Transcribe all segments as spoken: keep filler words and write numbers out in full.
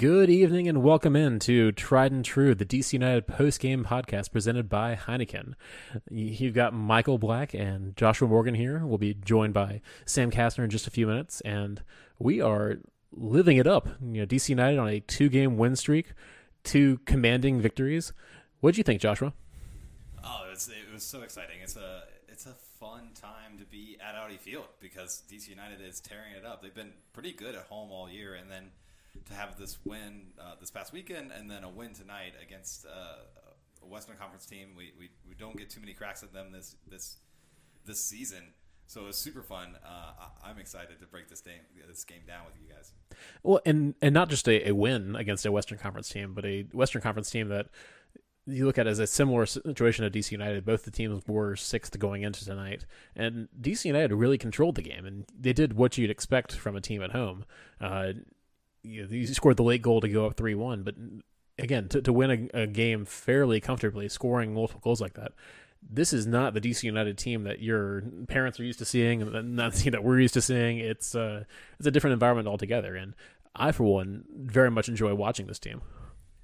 Good evening and welcome in to Tried and True, the D C United post-game podcast presented by Heineken. You've got Michael Black and Joshua Morgan here. We'll be joined by Sam Kastner in just a few minutes, and we are living it up. You know, D C United on a two-game win streak, two commanding victories. What'd you think, Joshua? Oh, it was, it was so exciting. It's a it's a fun time to be at Audi Field because D C United is tearing it up. They've been pretty good at home all year, and then to have this win uh, this past weekend and then a win tonight against uh, a Western Conference team. We, we we don't get too many cracks at them this this this season, so it was super fun. Uh, I, I'm excited to break this game this game down with you guys. Well, and and not just a, a win against a Western Conference team, but a Western Conference team that you look at as a similar situation to D C United. Both the teams were sixth going into tonight, and D C United really controlled the game, and they did what you'd expect from a team at home. Uh, You, you scored the late goal to go up three one, but again, to, to win a, a game fairly comfortably, scoring multiple goals like that, this is not the D C United team that your parents are used to seeing, and not the team that we're used to seeing. It's uh, it's a different environment altogether, and I, for one, very much enjoy watching this team.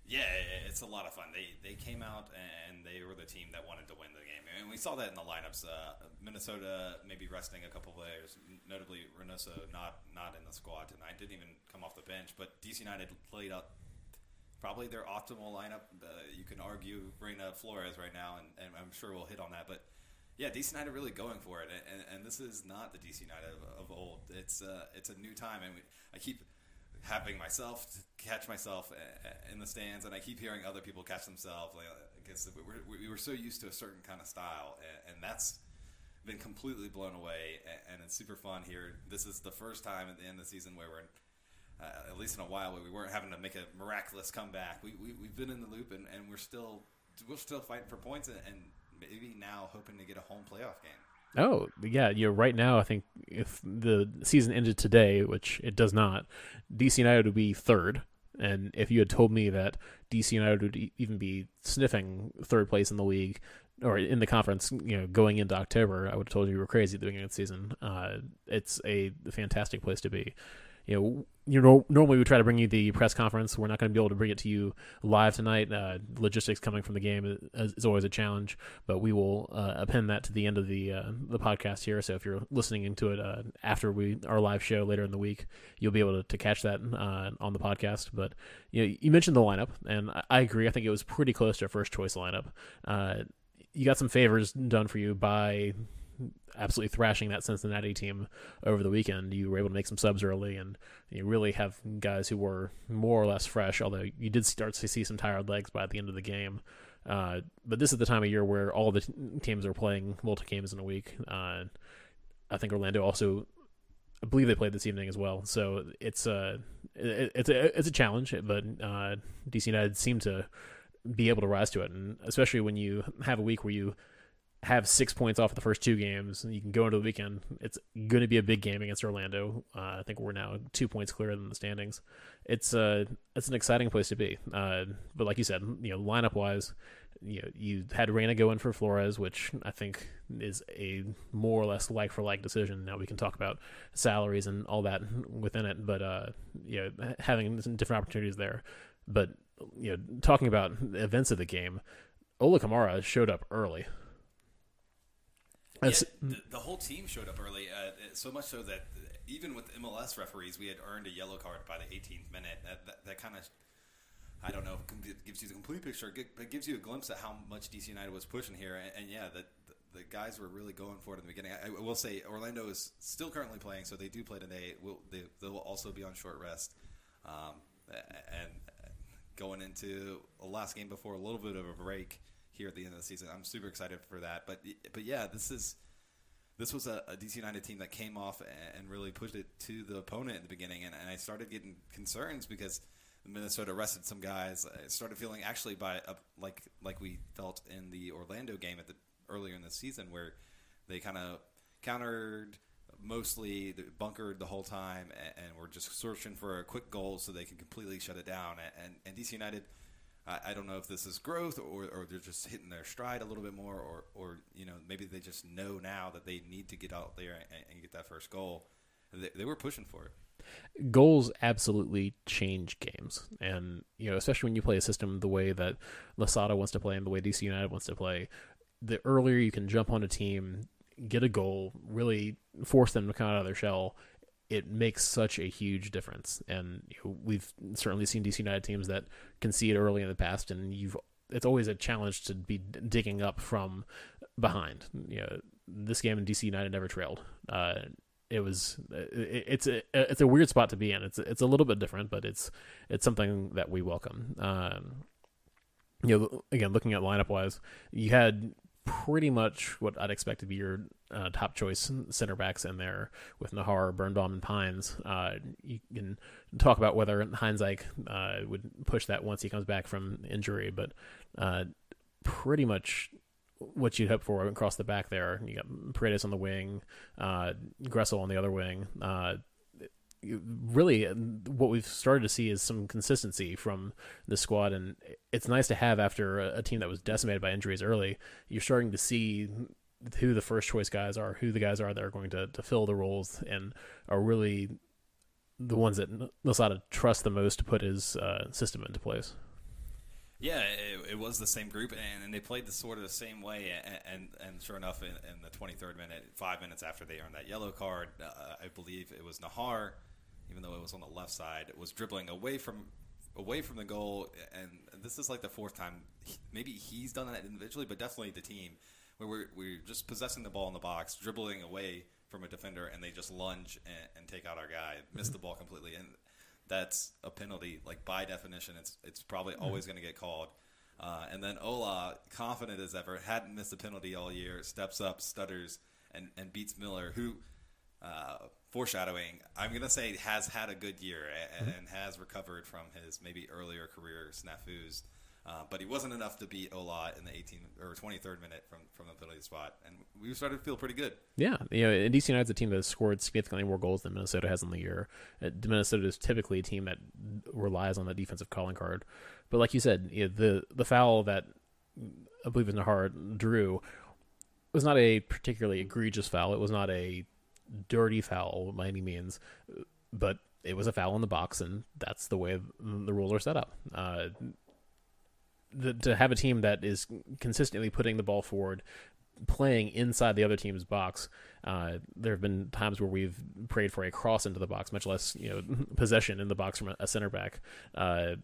Yeah, it's a lot of fun. They they came out and they were the team that wanted to win the game, and we saw that in the lineups. Uh, Minnesota maybe resting a couple players, notably Reynoso not not in the squad tonight, didn't even come off the bench. But D C United played up probably their optimal lineup. Uh, you can argue Reyna Flores right now, and, and I'm sure we'll hit on that. But yeah, D C United really going for it, and, and, and this is not the D C United of, of old. It's uh, it's a new time, and we, I keep having myself catch myself in the stands, and I keep hearing other people catch themselves. Like, I guess we're, we were so used to a certain kind of style, and, and that's been completely blown away, and it's super fun here. This is the first time at the end of the season where we're, uh, at least in a while, where we weren't having to make a miraculous comeback. We, we we've been in the loop, and, and we're still we're still fighting for points, and, and maybe now hoping to get a home playoff game. Oh yeah, you know, right now I think if the season ended today, which it does not, D C United would be third. And if you had told me that D C United would even be sniffing third place in the league or in the conference, you know, going into October, I would have told you you were crazy at the beginning of the season. Uh, it's a fantastic place to be. You know, you know, normally we try to bring you the press conference. We're not going to be able to bring it to you live tonight. Uh, logistics coming from the game is, is always a challenge, but we will uh, append that to the end of the uh, the podcast here. So if you're listening into it uh, after we our live show later in the week, you'll be able to, to catch that uh, on the podcast. But you know, you mentioned the lineup, and I, I agree. I think it was pretty close to a first choice lineup. Uh, you got some favors done for you by absolutely thrashing that Cincinnati team over the weekend. You were able to make some subs early, and you really have guys who were more or less fresh, although you did start to see some tired legs by the end of the game. Uh, but this is the time of year where all the teams are playing multiple games in a week. Uh, I think Orlando also, I believe they played this evening as well. So it's a, it's a, it's a challenge, but uh, D C United seem to be able to rise to it. And especially when you have a week where you have six points off of the first two games, and you can go into the weekend. It's going to be a big game against Orlando. Uh, I think we're now two points clearer than the standings. It's uh, it's an exciting place to be. Uh, but like you said, you know, lineup wise, you know, you had Reyna go in for Flores, which I think is a more or less like for like decision. Now we can talk about salaries and all that within it, but uh, you know, having some different opportunities there. But you know, talking about the events of the game, Ola Kamara showed up early. Yeah, the, the whole team showed up early, uh, so much so that even with M L S referees, we had earned a yellow card by the eighteenth minute. That that, that kind of, I don't know, gives you the complete picture, but gives you a glimpse at how much D C United was pushing here. And, and yeah, the, the guys were really going for it in the beginning. I, I will say Orlando is still currently playing, so they do play today. We'll, they, they will also be on short rest. Um, and going into the last game before a little bit of a break here at the end of the season. I'm super excited for that. But but yeah, this is this was a, a D C United team that came off and really pushed it to the opponent in the beginning. And, and I started getting concerns because Minnesota rested some guys. I started feeling actually by uh, like like we felt in the Orlando game at the earlier in the season where they kind of countered mostly, bunkered the whole time, and, and were just searching for a quick goal so they could completely shut it down. And, and, and D C United, I don't know if this is growth or, or they're just hitting their stride a little bit more or, or you know, maybe they just know now that they need to get out there and, and get that first goal. They, they were pushing for it. goals absolutely change games. And, you know, especially when you play a system the way that Losada wants to play and the way D C United wants to play, the earlier you can jump on a team, get a goal, really force them to come out of their shell, it makes such a huge difference. And you know, we've certainly seen D C United teams that concede early in the past, and you've it's always a challenge to be digging up from behind. You know, this game in D C United never trailed. Uh, it was it, it's a it's a weird spot to be in. It's it's a little bit different, but it's it's something that we welcome. Um, you know, again, looking at lineup wise, you had pretty much what I'd expect to be your uh, top choice center backs in there with Nahar, Birnbaum, and Pines. Uh, you can talk about whether Heinzeich uh, would push that once he comes back from injury, but uh, pretty much what you'd hope for across the back there. You got Paredes on the wing, uh, Gressel on the other wing. Uh, really, what we've started to see is some consistency from the squad, and it's nice to have after a team that was decimated by injuries early. You're starting to see who the first choice guys are, who the guys are that are going to, to fill the roles and are really the ones that Losada trusts the most to put his uh, system into place. Yeah, it, it was the same group, and, and they played the sort of the same way. And and, and sure enough, in, in the twenty-third minute, five minutes after they earned that yellow card, uh, I believe it was Nahar, even though it was on the left side, was dribbling away from away from the goal. And this is like the fourth time. Maybe he's done that individually, but definitely the team, where we're, we're just possessing the ball in the box, dribbling away from a defender, and they just lunge and, and take out our guy, miss the ball completely. And that's a penalty. Like, by definition, it's it's probably always going to get called. Uh, and then Ola, confident as ever, hadn't missed a penalty all year, steps up, stutters, and, and beats Miller, who, uh, foreshadowing, I'm going to say has had a good year and, and has recovered from his maybe earlier career snafus. Uh, but he wasn't enough to beat Ola in the eighteenth or twenty-third minute from, from the penalty spot, and we started to feel pretty good. Yeah, you know, and D C United's a team that has scored significantly more goals than Minnesota has in the year. Uh, Minnesota is typically a team that relies on the defensive calling card, but like you said, you know, the the foul that I believe is Nahar drew was not a particularly egregious foul. It was not a dirty foul by any means, but it was a foul in the box, and that's the way the rules are set up. Uh, The, to have a team that is consistently putting the ball forward, playing inside the other team's box, uh, there have been times where we've prayed for a cross into the box, much less, you know, possession in the box from a center back. Uh,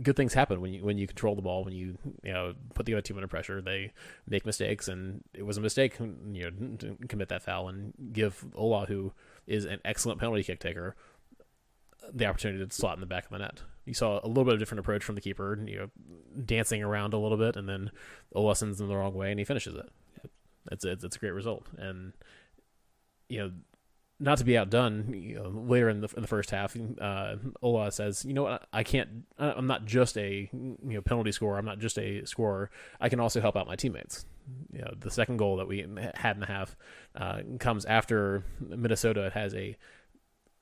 good things happen when you when you control the ball, when you you know put the other team under pressure. They make mistakes, and it was a mistake, you know, to commit that foul and give Ola, who is an excellent penalty kick taker, the opportunity to slot in the back of the net. You saw a little bit of a different approach from the keeper, you know, dancing around a little bit, and then Ola sends him the wrong way, and he finishes it. That's it. That's a great result. And, you know, not to be outdone, you know, later in the, in the first half, uh, Ola says, you know what, I can't, I'm not just a, you know, penalty scorer. I'm not just a scorer. I can also help out my teammates. You know, the second goal that we had in the half uh, comes after Minnesota. It has a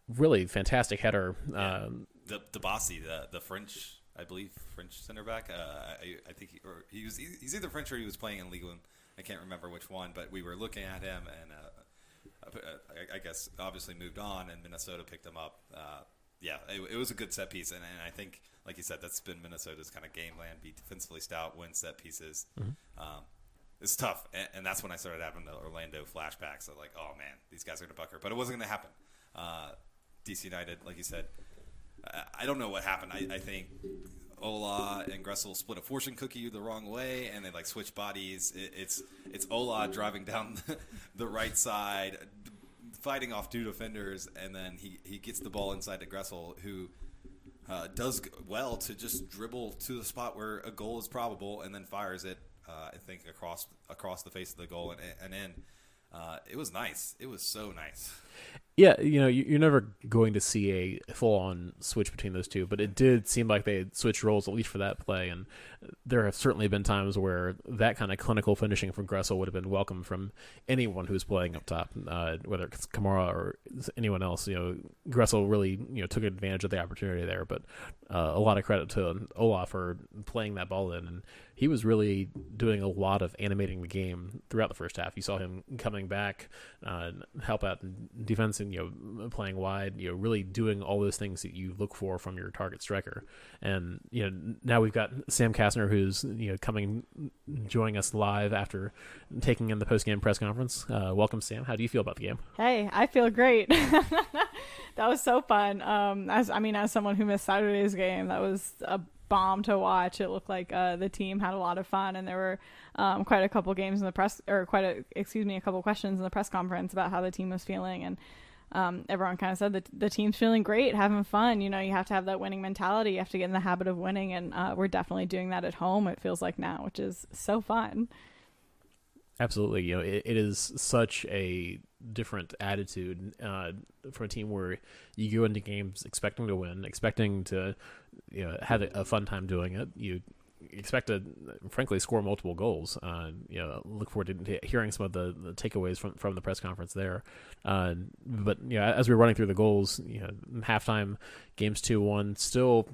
really fantastic header. Yeah. Um, the the Debassi, the the French, I believe, French center back. Uh, I, I think he, or he was he's either French or he was playing in League One. I can't remember which one, but we were looking at him, and uh, I, I guess obviously moved on, and Minnesota picked him up. Uh, yeah, it, it was a good set piece, and, and I think, like you said, that's been Minnesota's kind of game plan: be defensively stout, win set pieces. Mm-hmm. Um, it's tough, and, and that's when I started having the Orlando flashbacks. So like, oh man, these guys are gonna buck her, but it wasn't gonna happen. Uh, D C United, like you said, I don't know what happened. I, I think Ola and Gressel split a fortune cookie the wrong way, and they like switched bodies. It, it's it's Ola driving down the, the right side, fighting off two defenders, and then he, he gets the ball inside to Gressel, who uh, does well to just dribble to the spot where a goal is probable, and then fires it. Uh, I think across across the face of the goal and and in. Uh, it was nice. It was so nice. Yeah, you know, you're never going to see a full-on switch between those two, but it did seem like they had switched roles, at least for that play, and there have certainly been times where that kind of clinical finishing from Gressel would have been welcome from anyone who's playing up top, uh, whether it's Kamara or anyone else. You know, Gressel really, you know, took advantage of the opportunity there, but uh, a lot of credit to Ola for playing that ball in, and he was really doing a lot of animating the game throughout the first half. You saw him coming back, uh, help out in defense. and, you know, playing wide, you know, really doing all those things that you look for from your target striker. And, you know, now we've got Sam Kastner, who's, you know, coming, joining us live after taking in the post-game press conference. Uh, welcome, Sam. How do you feel about the game? Hey, I feel great. That was so fun. Um, as I mean, as someone who missed Saturday's game, that was a bomb to watch. It looked like uh, the team had a lot of fun, and there were um, quite a couple games in the press, or quite a, excuse me, a couple questions in the press conference about how the team was feeling, and um, everyone kind of said that the team's feeling great, having fun. You know, you have to have that winning mentality. You have to get in the habit of winning, and uh, we're definitely doing that at home, it feels like now, which is so fun. Absolutely. You know, it, it is such a different attitude uh, from a team where you go into games expecting to win, expecting to, you know, have a fun time doing it. You expect to, frankly, score multiple goals. Uh, you know, look forward to hearing some of the, the takeaways from, from the press conference there. Uh, but, you know, as we were running through the goals, you know, halftime, games two one, still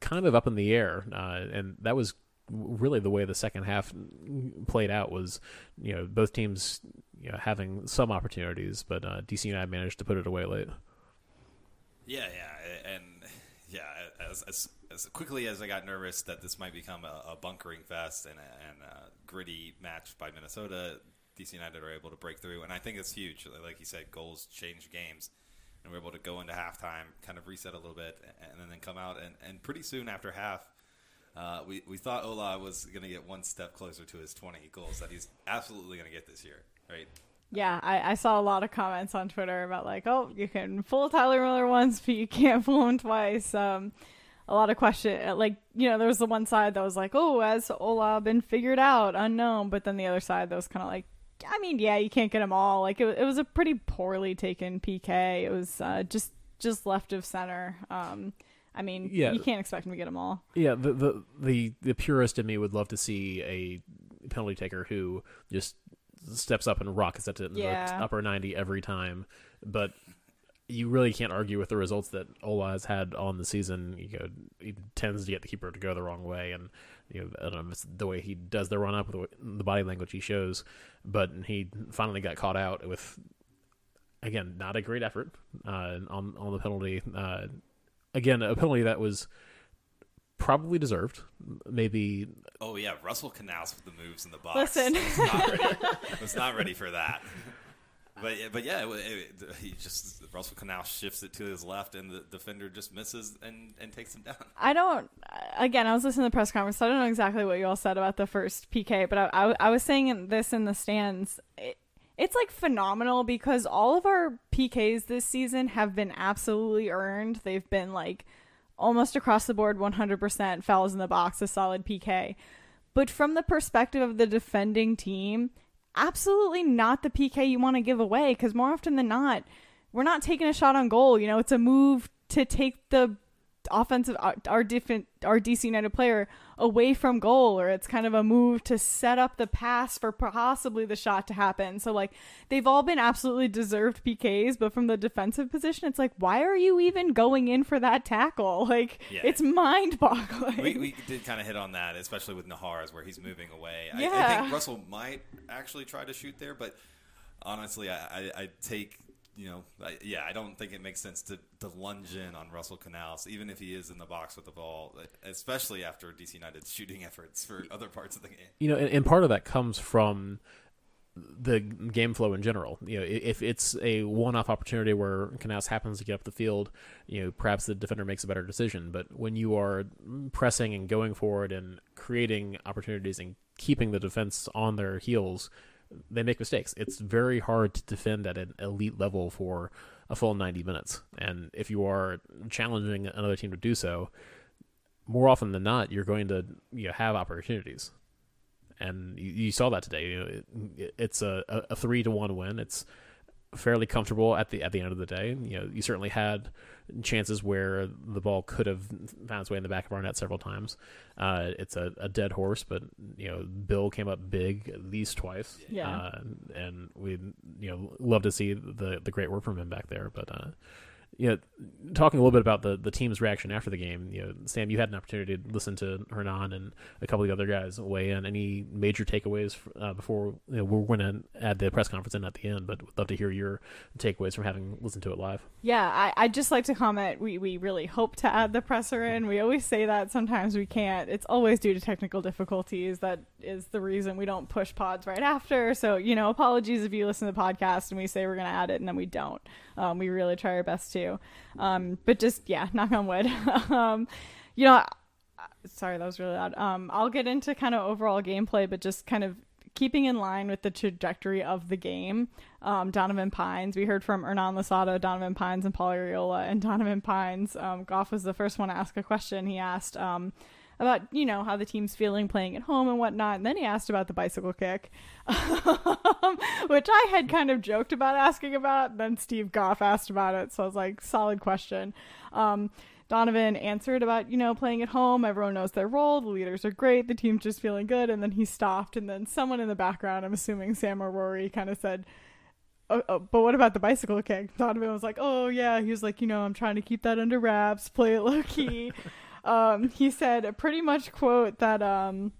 kind of up in the air. Uh, and that was really the way the second half played out was, you know, both teams, you know, having some opportunities, but uh, D C United managed to put it away late. Yeah, yeah, and yeah, as as, as quickly as I got nervous that this might become a, a bunkering fest and a, and a gritty match by Minnesota, D C United are able to break through, and I think it's huge. Like you said, goals change games, and we're able to go into halftime, kind of reset a little bit, and, and then come out, and, and pretty soon after half, Uh, we, we thought Ola was going to get one step closer to his twenty goals that he's absolutely going to get this year, right? Yeah, I, I saw a lot of comments on Twitter about like, oh, you can fool Tyler Miller once, but you can't fool him twice. Um, a lot of question, like, you know, there was the one side that was like, oh, has Ola been figured out? Unknown. But then the other side that was kind of like, I mean, yeah, you can't get them all. Like, it, it was a pretty poorly taken P K. It was uh, just just left of center. Um I mean, yeah, you can't expect him to get them all. Yeah, the, the the the purist in me would love to see a penalty taker who just steps up and rockets it in yeah. the upper ninety every time. But you really can't argue with the results that Ola has had on the season. You know, he tends to get the keeper to go the wrong way, and you know, I don't know if it's the way he does the run up, the, way, the body language he shows. But he finally got caught out with, again, not a great effort uh, on on the penalty. Uh, Again, a penalty that was probably deserved. Maybe. Oh, yeah. Russell Canales with the moves in the box. Listen. was, not ready. was not ready for that. But, but yeah, it, it, he just Russell Canales shifts it to his left, and the defender just misses and, and takes him down. I don't – again, I was listening to the press conference, so I don't know exactly what you all said about the first P K, but I, I, I was saying this in the stands. It, It's like phenomenal because all of our P Ks this season have been absolutely earned. They've been like almost across the board one hundred percent fouls in the box, a solid P K. But from the perspective of the defending team, absolutely not the P K you want to give away because more often than not, we're not taking a shot on goal. You know, it's a move to take the offensive, our different, our D C United player away from goal, or it's kind of a move to set up the pass for possibly the shot to happen. So like they've all been absolutely deserved P Ks, but from the defensive position, it's like, why are you even going in for that tackle? Like yeah. It's mind boggling. We, we did kind of hit on that, especially with Nahar's where he's moving away. Yeah. I, I think Russell might actually try to shoot there, but honestly, I, I, I take, you know, I, yeah, I don't think it makes sense to, to lunge in on Russell Canales, even if he is in the box with the ball, especially after D C United's shooting efforts for other parts of the game. You know, and, and part of that comes from the game flow in general. You know, if it's a one-off opportunity where Canales happens to get up the field, you know, perhaps the defender makes a better decision. But when you are pressing and going forward and creating opportunities and keeping the defense on their heels, they make mistakes. It's very hard to defend at an elite level for a full ninety minutes. And if you are challenging another team to do so, more often than not, you're going to you know, have opportunities. And you, you saw that today. You know, it, it's a, a three to one win. It's fairly comfortable at the at the end of the day. You know, you certainly had chances where the ball could have found its way in the back of our net several times. Uh, it's a, a dead horse, but you know, Bill came up big at least twice. Yeah, uh, and we you know love to see the the great work from him back there. But uh, you know, talking a little bit about the, the team's reaction after the game, you know, Sam, you had an opportunity to listen to Hernán and a couple of the other guys weigh in. Any major takeaways uh, before, you know, we're going to add the press conference in at the end, but would love to hear your takeaways from having listened to it live. Yeah, I, I'd just like to comment, we, we really hope to add the presser in. We always say that. Sometimes we can't. It's always due to technical difficulties. That is the reason we don't push pods right after. So, you know, apologies if you listen to the podcast and we say we're going to add it and then we don't. Um, we really try our best to. Um, but just, yeah, knock on wood. um, you know, sorry, that was really loud. Um, I'll get into kind of overall gameplay, but just kind of keeping in line with the trajectory of the game. Um, Donovan Pines, we heard from Hernán Losada, Donovan Pines, and Paul Ariola. And Donovan Pines, um, Goff was the first one to ask a question. He asked um, about, you know, how the team's feeling playing at home and whatnot. And then he asked about the bicycle kick, which I had kind of joked about asking about. Then Steve Goff asked about it. So I was like, solid question. Um, Donovan answered about, you know, playing at home. Everyone knows their role. The leaders are great. The team's just feeling good. And then he stopped. And then someone in the background, I'm assuming Sam or Rory, kind of said, oh, oh, but what about the bicycle kick? Donovan was like, oh, yeah. He was like, you know, I'm trying to keep that under wraps, play it low key. Um, he said a pretty much quote that um,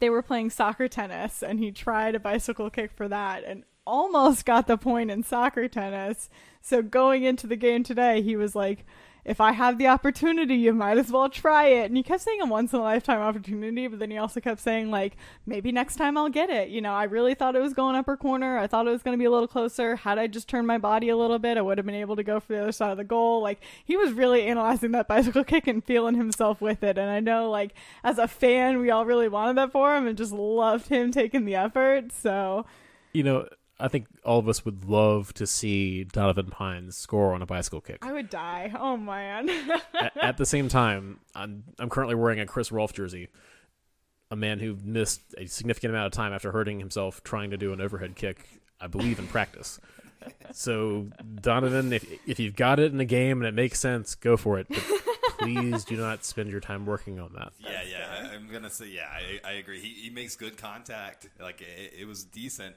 they were playing soccer tennis and he tried a bicycle kick for that and almost got the point in soccer tennis. So going into the game today, he was like, if I have the opportunity, you might as well try it. And he kept saying a once-in-a-lifetime opportunity, but then he also kept saying, like, maybe next time I'll get it. You know, I really thought it was going upper corner. I thought it was going to be a little closer. Had I just turned my body a little bit, I would have been able to go for the other side of the goal. Like, he was really analyzing that bicycle kick and feeling himself with it. And I know, like, as a fan, we all really wanted that for him and just loved him taking the effort. So, you know, I think all of us would love to see Donovan Pines score on a bicycle kick. I would die. Oh, man. at, at the same time, I'm, I'm currently wearing a Chris Rolfe jersey, a man who missed a significant amount of time after hurting himself trying to do an overhead kick, I believe, in practice. So, Donovan, if if you've got it in the game and it makes sense, go for it. But please do not spend your time working on that. Yeah, That's yeah. I, I'm going to say, yeah, I, I agree. He, he makes good contact. Like, it, it was decent.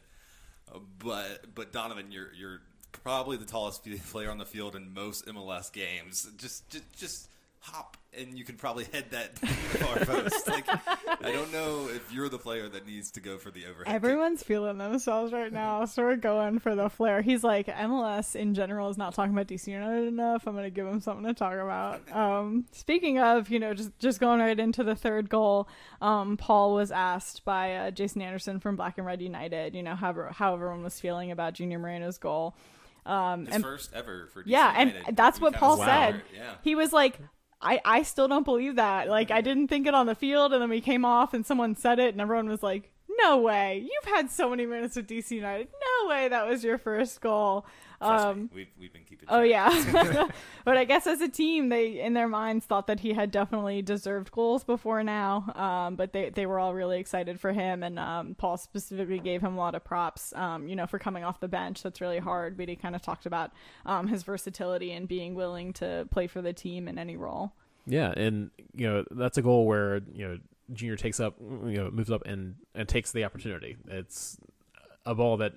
But but Donovan, you're you're probably the tallest player on the field in most M L S games. Just just just hop, and you can probably head that far post. Like, I don't know if you're the player that needs to go for the overhead. Everyone's kick. Feeling themselves right now, so we're going for the flare. He's like, M L S in general is not talking about D C United enough. I'm going to give him something to talk about. Um, speaking of, you know, just, just going right into the third goal, um, Paul was asked by uh, Jason Anderson from Black and Red United, you know, how, how everyone was feeling about Junior Moreno's goal. Um, His and, first ever for D C yeah, United. Yeah, and that's what Paul said. Yeah. He was like, I, I still don't believe that. Like, I didn't think it on the field, and then we came off, and someone said it, and everyone was like, no way. You've had so many minutes with D C United. No way that was your first goal. Trust um, me. We've, we've been keeping track. Oh, yeah. But I guess as a team, they, in their minds, thought that he had definitely deserved goals before now, um, but they, they were all really excited for him, and um, Paul specifically gave him a lot of props, um, you know, for coming off the bench. That's really hard. But he kind of talked about um, his versatility and being willing to play for the team in any role. Yeah, and, you know, that's a goal where, you know, Junior takes up, you know, moves up and, and takes the opportunity. It's a ball that,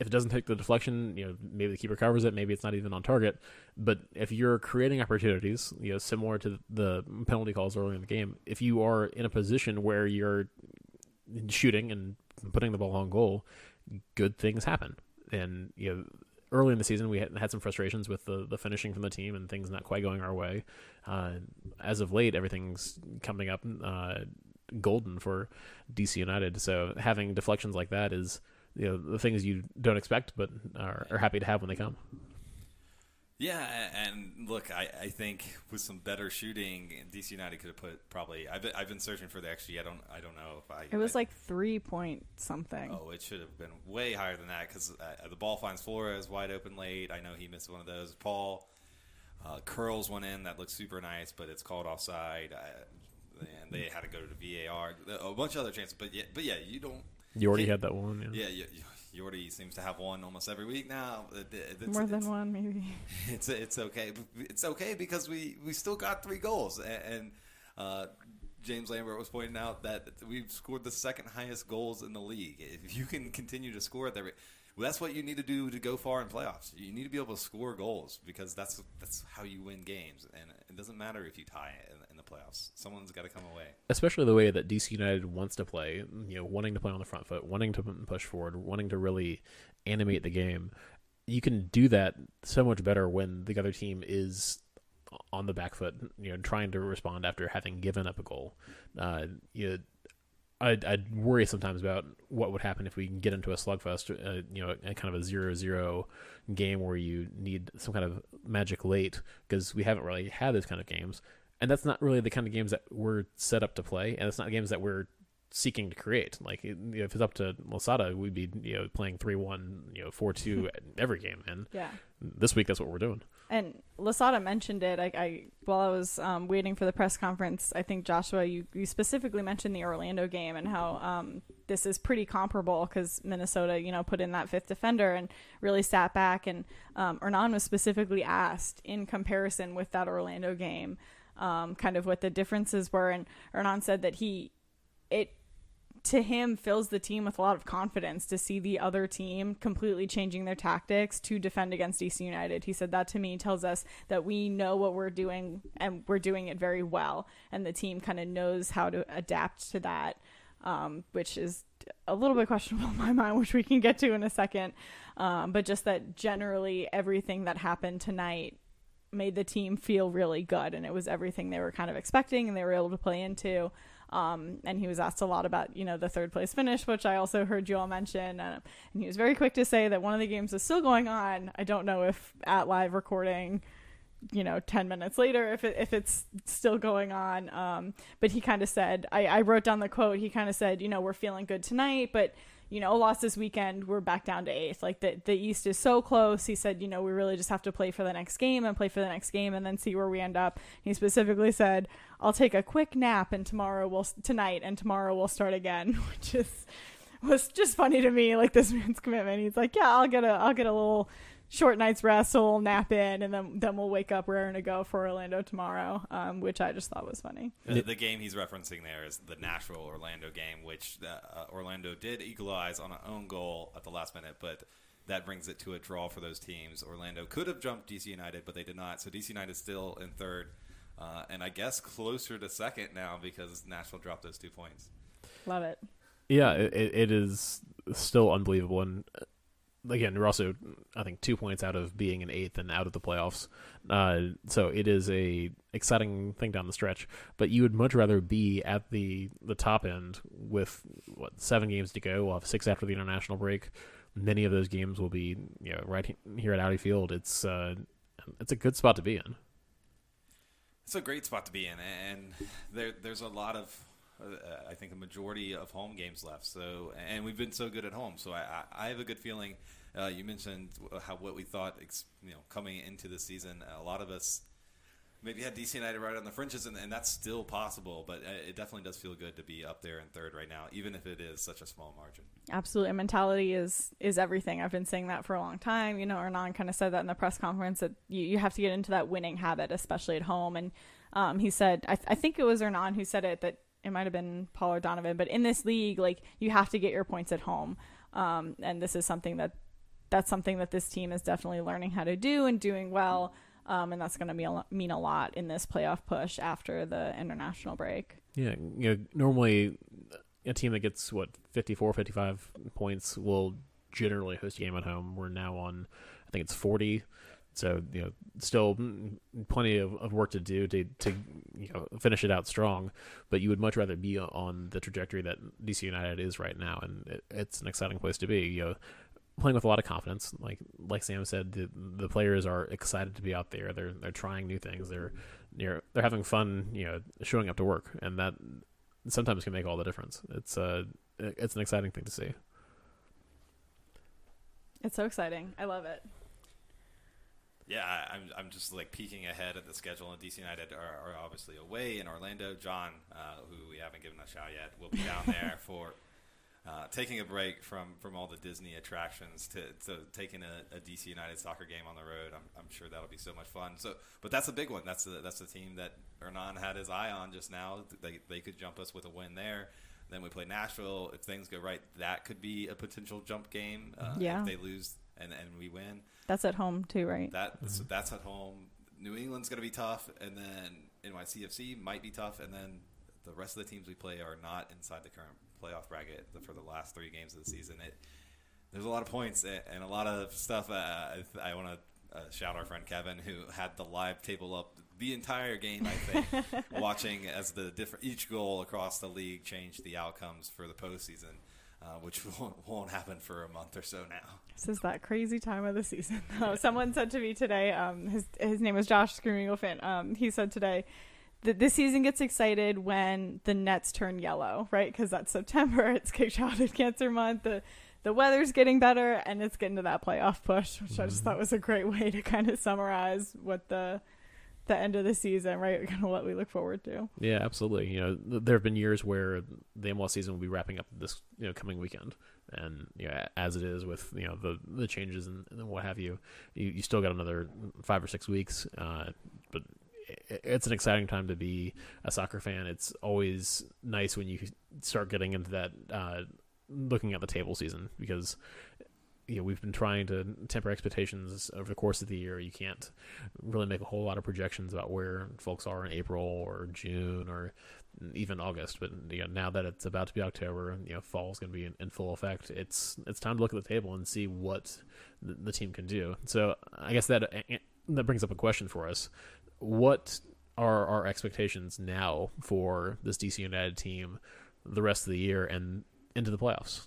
if it doesn't take the deflection, you know, maybe the keeper covers it, maybe it's not even on target. But if you're creating opportunities, you know, similar to the penalty calls early in the game, if you are in a position where you're shooting and putting the ball on goal, good things happen. And, you know, early in the season, we had some frustrations with the, the finishing from the team and things not quite going our way. Uh, as of late, everything's coming up uh, golden for D C United. So having deflections like that is, you know, the things you don't expect but are, are happy to have when they come. Yeah, and look, I, I think with some better shooting, D C United could have put probably. I've been, I've been searching for the actually. I don't I don't know if I. It was I, like three point something. Oh, it should have been way higher than that because uh, the ball finds Flores wide open late. I know he missed one of those. Paul uh, curls one in that looks super nice, but it's called offside, uh, and they had to go to the V A R. A bunch of other chances, but yeah, but yeah, you don't. You already had that one. Yeah. Yeah you, you, Yordi seems to have one almost every week now. It's, More than it's, one, maybe. It's it's okay. It's okay because we, we still got three goals. And, and uh, James Lambert was pointing out that we've scored the second highest goals in the league. If you can continue to score at that rate, Well, that's what you need to do to go far in playoffs. You need to be able to score goals because that's that's how you win games. And it doesn't matter if you tie in, in the playoffs. Someone's got to come away. Especially the way that D C United wants to play, you know, wanting to play on the front foot, wanting to push forward, wanting to really animate the game. You can do that so much better when the other team is on the back foot, you know, trying to respond after having given up a goal. Uh, you know, I'd, I'd worry sometimes about what would happen if we can get into a slugfest, uh, you know, a, a kind of a zero zero game where you need some kind of magic late, because we haven't really had those kind of games. And that's not really the kind of games that we're set up to play, and it's not games that we're seeking to create. Like, you know, if it's up to Losada, we'd be, you know, playing three one, you know, four two every game. And yeah, this week that's what we're doing. And Losada mentioned it. I, I while I was um, waiting for the press conference, I think, Joshua, you, you specifically mentioned the Orlando game and how um, this is pretty comparable because Minnesota, you know, put in that fifth defender and really sat back. And um, Hernán was specifically asked in comparison with that Orlando game, um, kind of what the differences were. And Hernán said that he, it, to him, fills the team with a lot of confidence to see the other team completely changing their tactics to defend against D C United. He said that to me tells us that we know what we're doing and we're doing it very well. And the team kind of knows how to adapt to that, um, which is a little bit questionable in my mind, which we can get to in a second. Um, but just that generally everything that happened tonight made the team feel really good. And it was everything they were kind of expecting and they were able to play into. Um, and he was asked a lot about, you know, the third place finish, which I also heard you all mention. Uh, and he was very quick to say that one of the games is still going on. I don't know if at live recording, you know, ten minutes later, if it, if it's still going on. Um, but he kind of said, I, I wrote down the quote. He kind of said, you know, we're feeling good tonight, but, you know, lost this weekend. We're back down to eighth. Like the, the East is so close. He said, you know, we really just have to play for the next game and play for the next game and then see where we end up. He specifically said, I'll take a quick nap and tomorrow we'll tonight and tomorrow we'll start again, which is was just funny to me. Like this man's commitment. He's like, yeah, I'll get a I'll get a little short night's rest, a little nap in, and then then we'll wake up raring to go for Orlando tomorrow, um, which I just thought was funny. The, the game he's referencing there is the Nashville Orlando game, which uh, Orlando did equalize on an own goal at the last minute, but that brings it to a draw for those teams. Orlando could have jumped D C United, but they did not. So D C United is still in third, uh, and I guess closer to second now because Nashville dropped those two points. Love it. Yeah, it, it is still unbelievable. And again, we're also, I think, two points out of being an eighth and out of the playoffs. Uh, so it is a exciting thing down the stretch. But you would much rather be at the, the top end with, what, seven games to go. We'll have six after the international break. Many of those games will be, you know, right here at Audi Field. It's uh, it's a good spot to be in. It's a great spot to be in. And there there's a lot of... I think the majority of home games left. So, and we've been so good at home. So I, I have a good feeling. Uh, you mentioned how what we thought, you know, coming into the season, a lot of us maybe had D C United right on the fringes, and, and that's still possible. But it definitely does feel good to be up there in third right now, even if it is such a small margin. Absolutely, and mentality is is everything. I've been saying that for a long time. You know, Hernán kind of said that in the press conference that you, you have to get into that winning habit, especially at home. And um, he said, I, th- I think it was Hernán who said it that. It might have been Paul or Donovan, but in this league, like you have to get your points at home. Um, and this is something that that's something that this team is definitely learning how to do and doing well. Um, and that's going to be a, mean a lot in this playoff push after the international break. Yeah. You know, normally a team that gets what fifty-four, fifty-five points will generally host a game at home. We're now on, I think it's forty. So, you know, still plenty of, of work to do to, to, you know, finish it out strong. But you would much rather be on the trajectory that D C United is right now, and it, it's an exciting place to be. You know, playing with a lot of confidence. Like like Sam said, the, the players are excited to be out there. They're they're trying new things. They're you know, they're having fun. You know, showing up to work, and that sometimes can make all the difference. It's uh it's an exciting thing to see. It's so exciting. I love it. Yeah, I'm I'm just like peeking ahead at the schedule, and D C United are, are obviously away in Orlando. John, uh, who we haven't given a shout yet, will be down there for uh, taking a break from, from all the Disney attractions to, to taking a, a D C United soccer game on the road. I'm I'm sure that'll be so much fun. So, but that's a big one. That's the that's the team that Hernán had his eye on just now. They they could jump us with a win there. Then we play Nashville. If things go right, that could be a potential jump game. Uh, yeah. If they lose and, and we win. That's at home too, right? That mm-hmm. so that's at home. New England's going to be tough, and then N Y C F C might be tough, and then the rest of the teams we play are not inside the current playoff bracket for the last three games of the season. It there's a lot of points and a lot of stuff. Uh, I, I want to. Uh, shout our friend Kevin, who had the live table up the entire game, I think, watching as the different each goal across the league changed the outcomes for the postseason, uh, which won't, won't happen for a month or so now. This is that crazy time of the season. Oh, someone said to me today, um, his his name was Josh Screaming Elephant. Um, he said today that this season gets excited when the nets turn yellow, right? Because that's September. It's Kick Childhood Cancer Month. The, The weather's getting better, and it's getting to that playoff push, which mm-hmm. I just thought was a great way to kind of summarize what the the end of the season, right? Kind of what we look forward to. Yeah, absolutely. You know, there have been years where the M L S season will be wrapping up this you know coming weekend, and you know, as it is with you know the the changes and, and what have you, you, you still got another five or six weeks, uh, but. It's an exciting time to be a soccer fan. It's always nice when you start getting into that uh, looking at the table season because you know we've been trying to temper expectations over the course of the year. You can't really make a whole lot of projections about where folks are in April or June or even August. But you know, now that it's about to be October, you know fall is going to be in, in full effect. It's it's time to look at the table and see what the, the team can do. So I guess that that brings up a question for us. What are our expectations now for this D C United team the rest of the year and into the playoffs?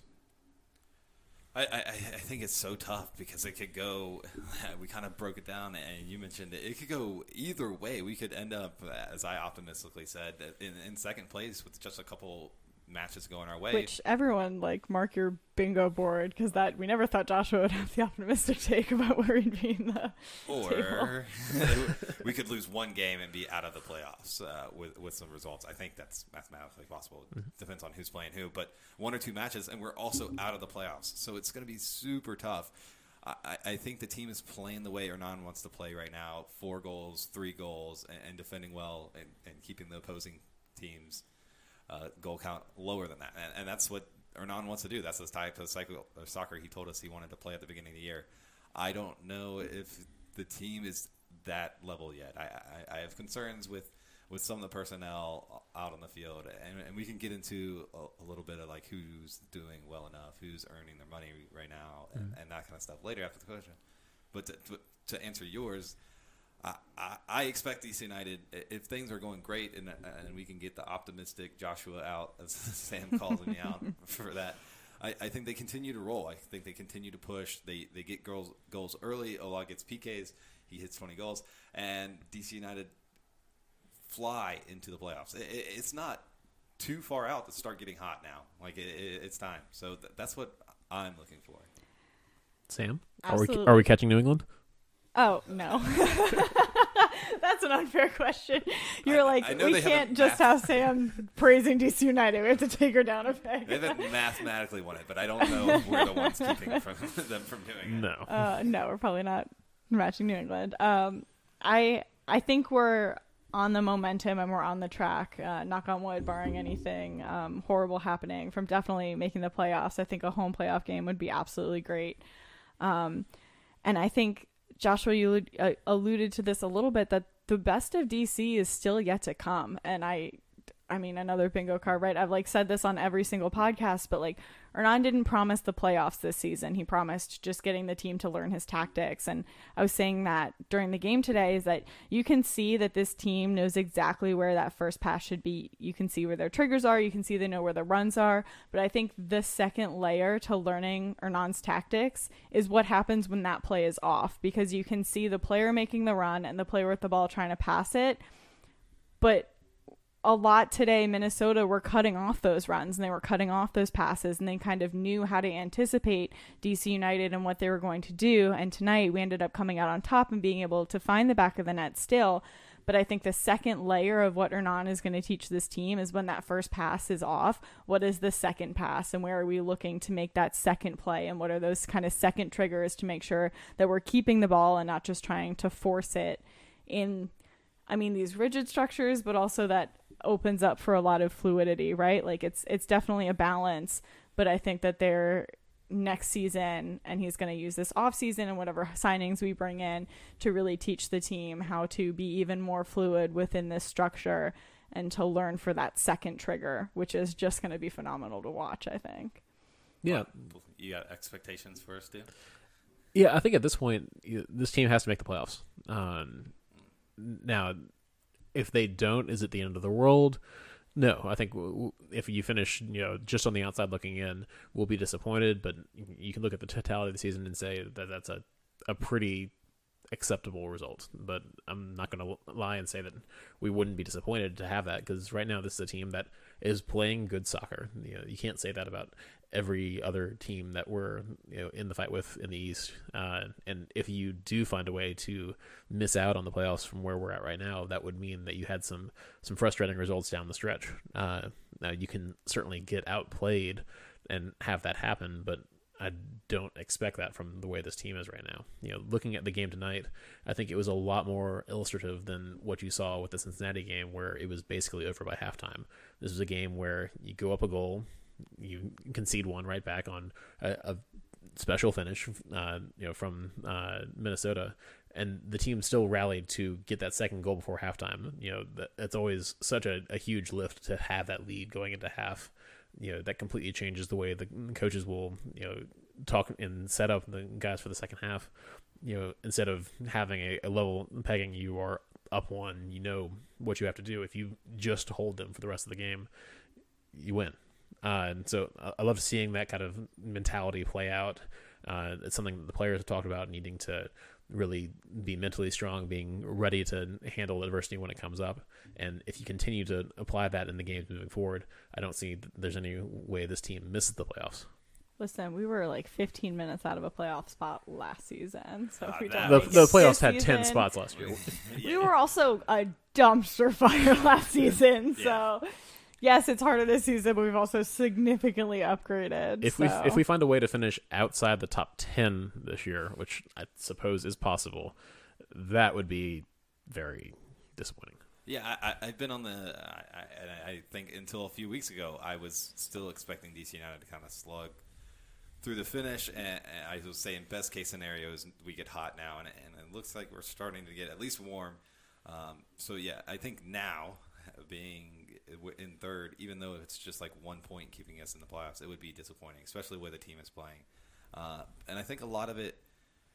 I, I, I think it's so tough because it could go – we kind of broke it down, and you mentioned it. It could go either way. We could end up, as I optimistically said, in, in second place with just a couple – matches going our way, which everyone like mark your bingo board because that we never thought Joshua would have the optimistic take about where he'd be in the or table. We could lose one game and be out of the playoffs uh, with with some results. I think that's mathematically possible. It mm-hmm. depends on who's playing who, but one or two matches and we're also out of the playoffs, so it's going to be super tough. I, I think the team is playing the way Hernan wants to play right now: four goals, three goals, and, and defending well and, and keeping the opposing teams. Uh, goal count lower than that, and, and that's what Hernan wants to do. That's the type of cycle of soccer he told us he wanted to play at the beginning of the year. I don't know if the team is that level yet. I, I, I have concerns with, with some of the personnel out on the field, and, and we can get into a, a little bit of like who's doing well enough, who's earning their money right now, mm-hmm. and, and that kind of stuff later after the question. But to, to, to answer yours, I, I expect D C United, if things are going great and and we can get the optimistic Joshua out, as Sam calls me out for that, I, I think they continue to roll. I think they continue to push. They they get goals, goals early. Ola gets P Ks. He hits twenty goals. And D C United fly into the playoffs. It, it, it's not too far out to start getting hot now. Like, it, it, it's time. So th- that's what I'm looking for. Sam, are we, are we catching New England? Oh, no. That's an unfair question. You're I, like, I we can't just math- have Sam praising D C United. We have to take her down a peg. They haven't mathematically won it, but I don't know if we're the ones keeping from, them from doing it. No. Uh, no, we're probably not matching New England. Um, I I think we're on the momentum and we're on the track, uh, knock on wood, barring anything um, horrible happening, from definitely making the playoffs. I think a home playoff game would be absolutely great. Um, and I think... Joshua, you alluded to this a little bit, that the best of D C is still yet to come. And I, I mean, another bingo card, right? I've like said this on every single podcast, but like Hernan didn't promise the playoffs this season. He promised just getting the team to learn his tactics. And I was saying that during the game today is that you can see that this team knows exactly where that first pass should be. You can see where their triggers are. You can see they know where the runs are. But I think the second layer to learning Hernan's tactics is what happens when that play is off, because you can see the player making the run and the player with the ball trying to pass it. But a lot today, Minnesota were cutting off those runs and they were cutting off those passes, and they kind of knew how to anticipate D C United and what they were going to do. And tonight we ended up coming out on top and being able to find the back of the net still. But I think the second layer of what Hernan is going to teach this team is when that first pass is off, what is the second pass and where are we looking to make that second play? And what are those kind of second triggers to make sure that we're keeping the ball and not just trying to force it in, I mean, these rigid structures, but also that opens up for a lot of fluidity, right? Like it's it's definitely a balance, but I think that they're next season, and he's going to use this off season and whatever signings we bring in to really teach the team how to be even more fluid within this structure and to learn for that second trigger, which is just going to be phenomenal to watch, I think. Yeah, you got expectations for us, dude. Yeah, I think at this point, this team has to make the playoffs. Um, now, if they don't, is it the end of the world? No, I think if you finish, you know, just on the outside looking in, we'll be disappointed. But you can look at the totality of the season and say that that's a, a pretty acceptable result. But I'm not going to lie and say that we wouldn't be disappointed to have that, because right now this is a team that is playing good soccer. You know, you can't say that about every other team that we're, you know, in the fight with in the East. Uh, and if you do find a way to miss out on the playoffs from where we're at right now, that would mean that you had some, some frustrating results down the stretch. Uh, now you can certainly get outplayed and have that happen, but I don't expect that from the way this team is right now. You know, looking at the game tonight, I think it was a lot more illustrative than what you saw with the Cincinnati game, where it was basically over by halftime. This was a game where you go up a goal, you concede one right back on a, a special finish, uh, you know, from uh, Minnesota, and the team still rallied to get that second goal before halftime. You know, that, that's always such a, a huge lift to have that lead going into half. You know, that completely changes the way the coaches will, you know, talk and set up the guys for the second half. You know, instead of having a, a level pegging, you are up one, you know what you have to do. If you just hold them for the rest of the game, you win. Uh, and so I, I love seeing that kind of mentality play out. Uh, it's something that the players have talked about, needing to really be mentally strong, being ready to handle adversity when it comes up. And if you continue to apply that in the games moving forward, I don't see that there's any way this team misses the playoffs. Listen, we were like fifteen minutes out of a playoff spot last season. So if we don't the, the playoffs had season, ten spots last year. Yeah. We were also a dumpster fire last season. Yeah. So yes, it's harder this season, but we've also significantly upgraded. If so. we if we find a way to finish outside the top ten this year, which I suppose is possible, that would be very disappointing. Yeah, I, I've been on the, I, I, I think until a few weeks ago, I was still expecting D C United to kind of slug through the finish, and, and I was saying best case scenario is we get hot now, and, and it looks like we're starting to get at least warm. Um, so yeah, I think now being in third, even though it's just like one point keeping us in the playoffs, it would be disappointing, especially where the team is playing. Uh, and I think a lot of it,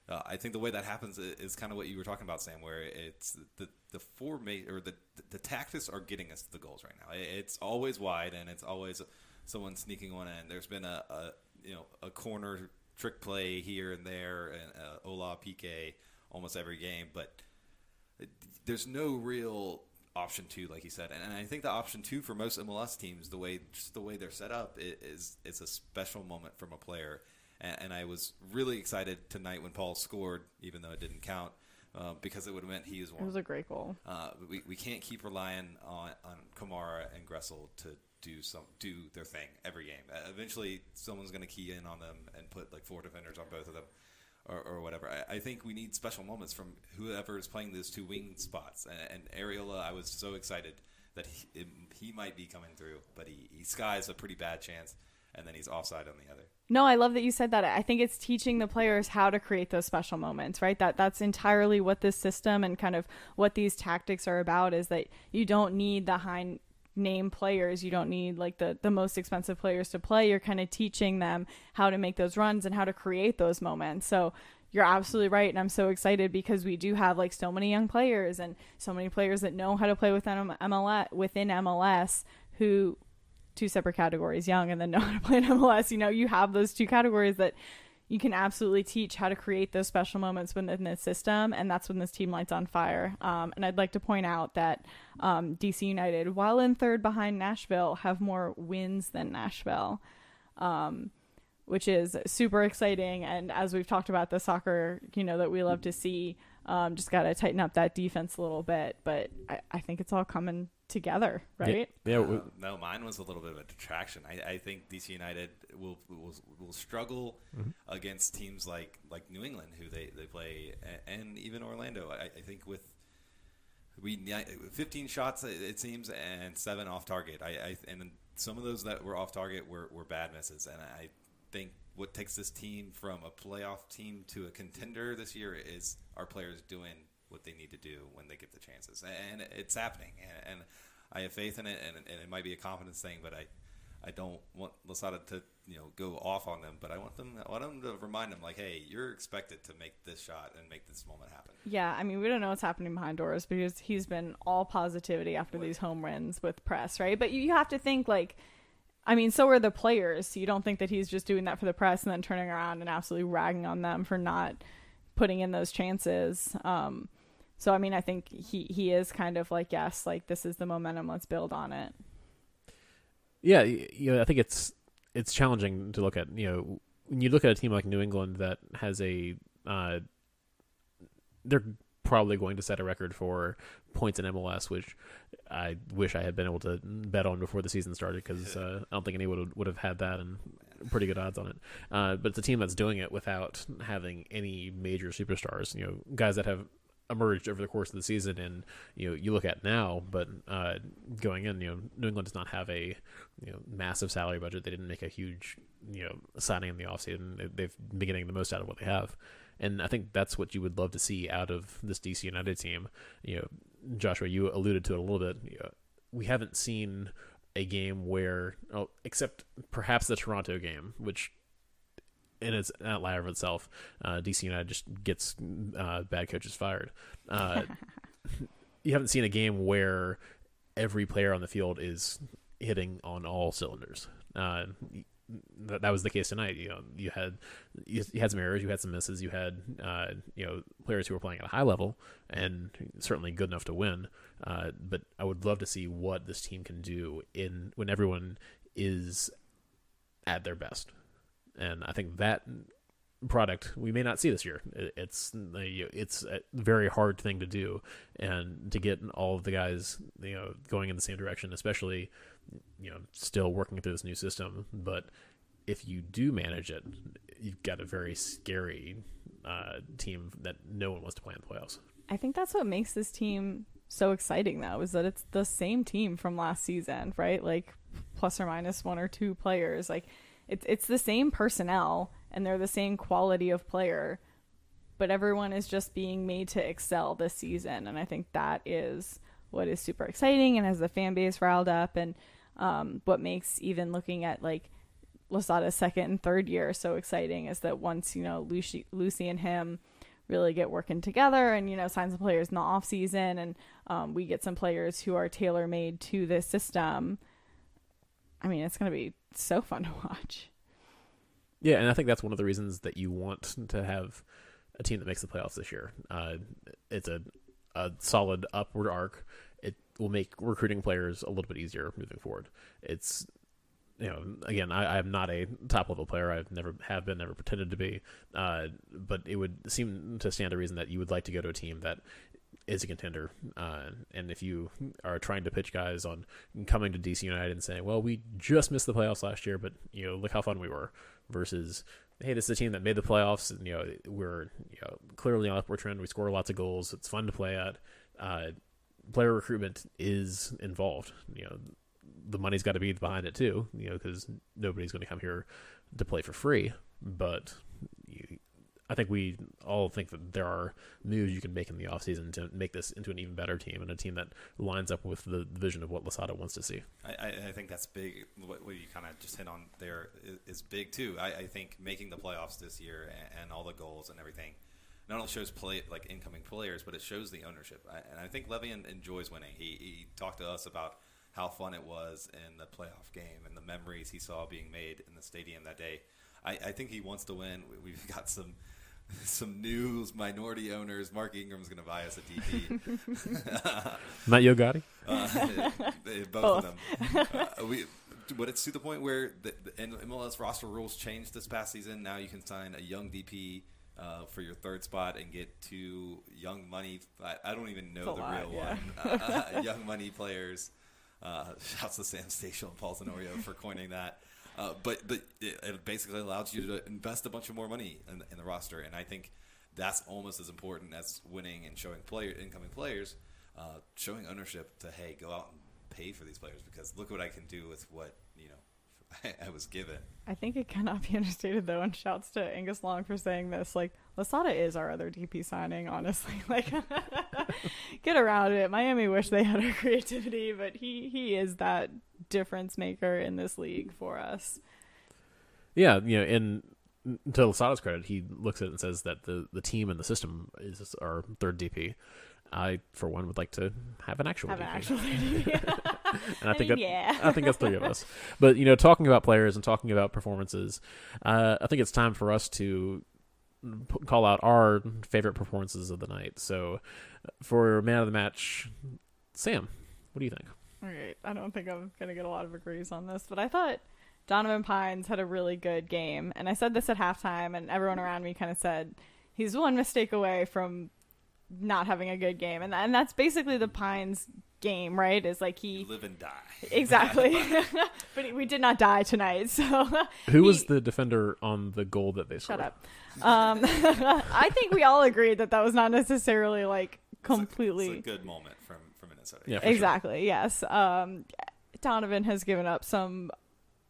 uh, I think the way that happens is, is kind of what you were talking about, Sam, where it's the the four ma- or the the tactics are getting us to the goals right now. It's always wide, and it's always someone sneaking one in. There's been a, a you know a corner trick play here and there, and uh, Ola P K almost every game, but there's no real option two, like you said, and, and I think the option two for most M L S teams, the way just the way they're set up, it, is it's a special moment from a player, and, and I was really excited tonight when Paul scored, even though it didn't count, uh, because it would have meant he was one. It was a great goal. Uh, we we can't keep relying on, on Kamara and Gressel to do some do their thing every game. Uh, eventually, someone's going to key in on them and put like four defenders on both of them. Or, or whatever. I, I think we need special moments from whoever is playing those two wing spots. And, and Ariola, I was so excited that he, it, he might be coming through, but he, he skies a pretty bad chance, and then he's offside on the other. No, I love that you said that. I think it's teaching the players how to create those special moments, right? That that's entirely what this system and kind of what these tactics are about, is that you don't need the high name players, you don't need like the the most expensive players to play. You're kind of teaching them how to make those runs and how to create those moments. So you're absolutely right, and I'm so excited because we do have like so many young players and so many players that know how to play within M L S, within M L S, who two separate categories, young and then know how to play in M L S. You know, you have those two categories that you can absolutely teach how to create those special moments within the system, and that's when this team lights on fire. Um, and I'd like to point out that um, D C United, while in third behind Nashville, have more wins than Nashville, um, which is super exciting. And as we've talked about, the soccer, you know, that we love to see, um, just got to tighten up that defense a little bit. But I, I think it's all coming together, right? Yeah. yeah uh, no, mine was a little bit of a detraction. I, I think D C United will will, will struggle mm-hmm. against teams like, like New England, who they, they play, and, and even Orlando. I, I think with we fifteen shots, it seems, and seven off target. I, I and some of those that were off target were, were bad misses, and I think what takes this team from a playoff team to a contender this year is our players doing what they need to do when they get the chances, and it's happening. And, and I have faith in it, and, and it might be a confidence thing, but I, I don't want Losada to you know go off on them, but I want them I want them to remind them, like, hey, you're expected to make this shot and make this moment happen. Yeah, I mean, we don't know what's happening behind doors because he's been all positivity after what? these home runs with press, right? But you have to think, like, I mean, so are the players. You don't think that he's just doing that for the press and then turning around and absolutely ragging on them for not putting in those chances. Um, so, I mean, I think he, he is kind of like, yes, like, this is the momentum. Let's build on it. Yeah, you know, I think it's it's challenging to look at. You know, when you look at a team like New England that has a, uh, they're probably going to set a record for points in M L S, which I wish I had been able to bet on before the season started, because uh, I don't think anyone would, would have had that, and pretty good odds on it. Uh, but it's a team that's doing it without having any major superstars. You know, guys that have emerged over the course of the season, and you know you look at now, but uh going in, you know New England does not have a you know massive salary budget. They didn't make a huge you know signing in the offseason. They've been getting the most out of what they have, and I think that's what you would love to see out of this D C United team. you know Joshua, you alluded to it a little bit. You know, we haven't seen a game where, oh, except perhaps the Toronto game, which and it's an outlier of itself. Uh, D C United just gets uh, bad coaches fired. Uh, you haven't seen a game where every player on the field is hitting on all cylinders. Uh, that, that was the case tonight. You know, you had you, you had some errors, you had some misses, you had uh, you know players who were playing at a high level and certainly good enough to win. Uh, but I would love to see what this team can do in when everyone is at their best. And I think that product we may not see this year. It's it's a very hard thing to do, and to get all of the guys you know going in the same direction, especially you know still working through this new system. But if you do manage it, you've got a very scary uh, team that no one wants to play in the playoffs. I think that's what makes this team so exciting, though, is that it's the same team from last season, right? Like plus or minus one or two players, like. It's it's the same personnel, and they're the same quality of player, but everyone is just being made to excel this season, and I think that is what is super exciting and has the fan base riled up, and um, what makes even looking at like Losada's second and third year so exciting is that once you know Lucy Lucy and him really get working together, and you know sign some players in the off season, and um, we get some players who are tailor made to this system. I mean, it's going to be so fun to watch. Yeah, and I think that's one of the reasons that you want to have a team that makes the playoffs this year. Uh, it's a, a solid upward arc. It will make recruiting players a little bit easier moving forward. It's, you know, again, I am not a top-level player. I've never have been, never pretended to be. Uh, but it would seem to stand to reason that you would like to go to a team that is a contender, uh, and if you are trying to pitch guys on coming to D C United and saying, well, we just missed the playoffs last year, but you know look how fun we were, versus, hey, this is a team that made the playoffs, and you know we're you know clearly on an upward trend, we score lots of goals, it's fun to play at. Uh, player recruitment is involved. You know the money's got to be behind it too, you know because nobody's going to come here to play for free, but you I think we all think that there are moves you can make in the offseason to make this into an even better team, and a team that lines up with the vision of what Losada wants to see. I, I think that's big. What you kind of just hit on there is big, too. I, I think making the playoffs this year and, and all the goals and everything not only shows play, like incoming players, but it shows the ownership. I, and I think Levian enjoys winning. He, he talked to us about how fun it was in the playoff game and the memories he saw being made in the stadium that day. I, I think he wants to win. We've got some... Some new minority owners. Mark Ingram's going to buy us a D P. Not Yo Gotti? Uh, both, both of them. Uh, we, but it's to the point where the, the M L S roster rules changed this past season. Now you can sign a young D P uh, for your third spot and get two young money. I, I don't even know the lot, real yeah. one. Uh, young money players. Uh, shouts to Sam Stachel and Paul Tenorio for coining that. Uh, but but it, it basically allows you to invest a bunch of more money in, in the roster, and I think that's almost as important as winning and showing player incoming players uh, showing ownership to, hey, go out and pay for these players because look what I can do with what, you know, I, I was given. I think it cannot be understated, though, and shouts to Angus Long for saying this. Like, Losada is our other D P signing, honestly. Like, get around it. Miami wish they had our creativity, but he, he is that difference maker in this league for us. Yeah, you know, and to Losada's credit, he looks at it and says that the, the team and the system is our third D P. I, for one, would like to have an actual have D P. An actual D P, yeah. And I, I think mean, that, yeah. I think that's three of us. But, you know, talking about players and talking about performances, uh, I think it's time for us to p- call out our favorite performances of the night. So, for man of the match, Sam, what do you think? All right. I don't think I'm going to get a lot of agrees on this, but I thought Donovan Pines had a really good game. And I said this at halftime, and everyone around me kind of said, he's one mistake away from not having a good game. And and that's basically the Pines game, right? Is like he... You live and die. Exactly. But we did not die tonight, so... Who he, was the defender on the goal that they scored? Shut up. Um, I think we all agreed that that was not necessarily, like, completely... It's a, it's a good moment from, from Minnesota. Yeah, exactly, sure. Yes. Um, Donovan has given up some...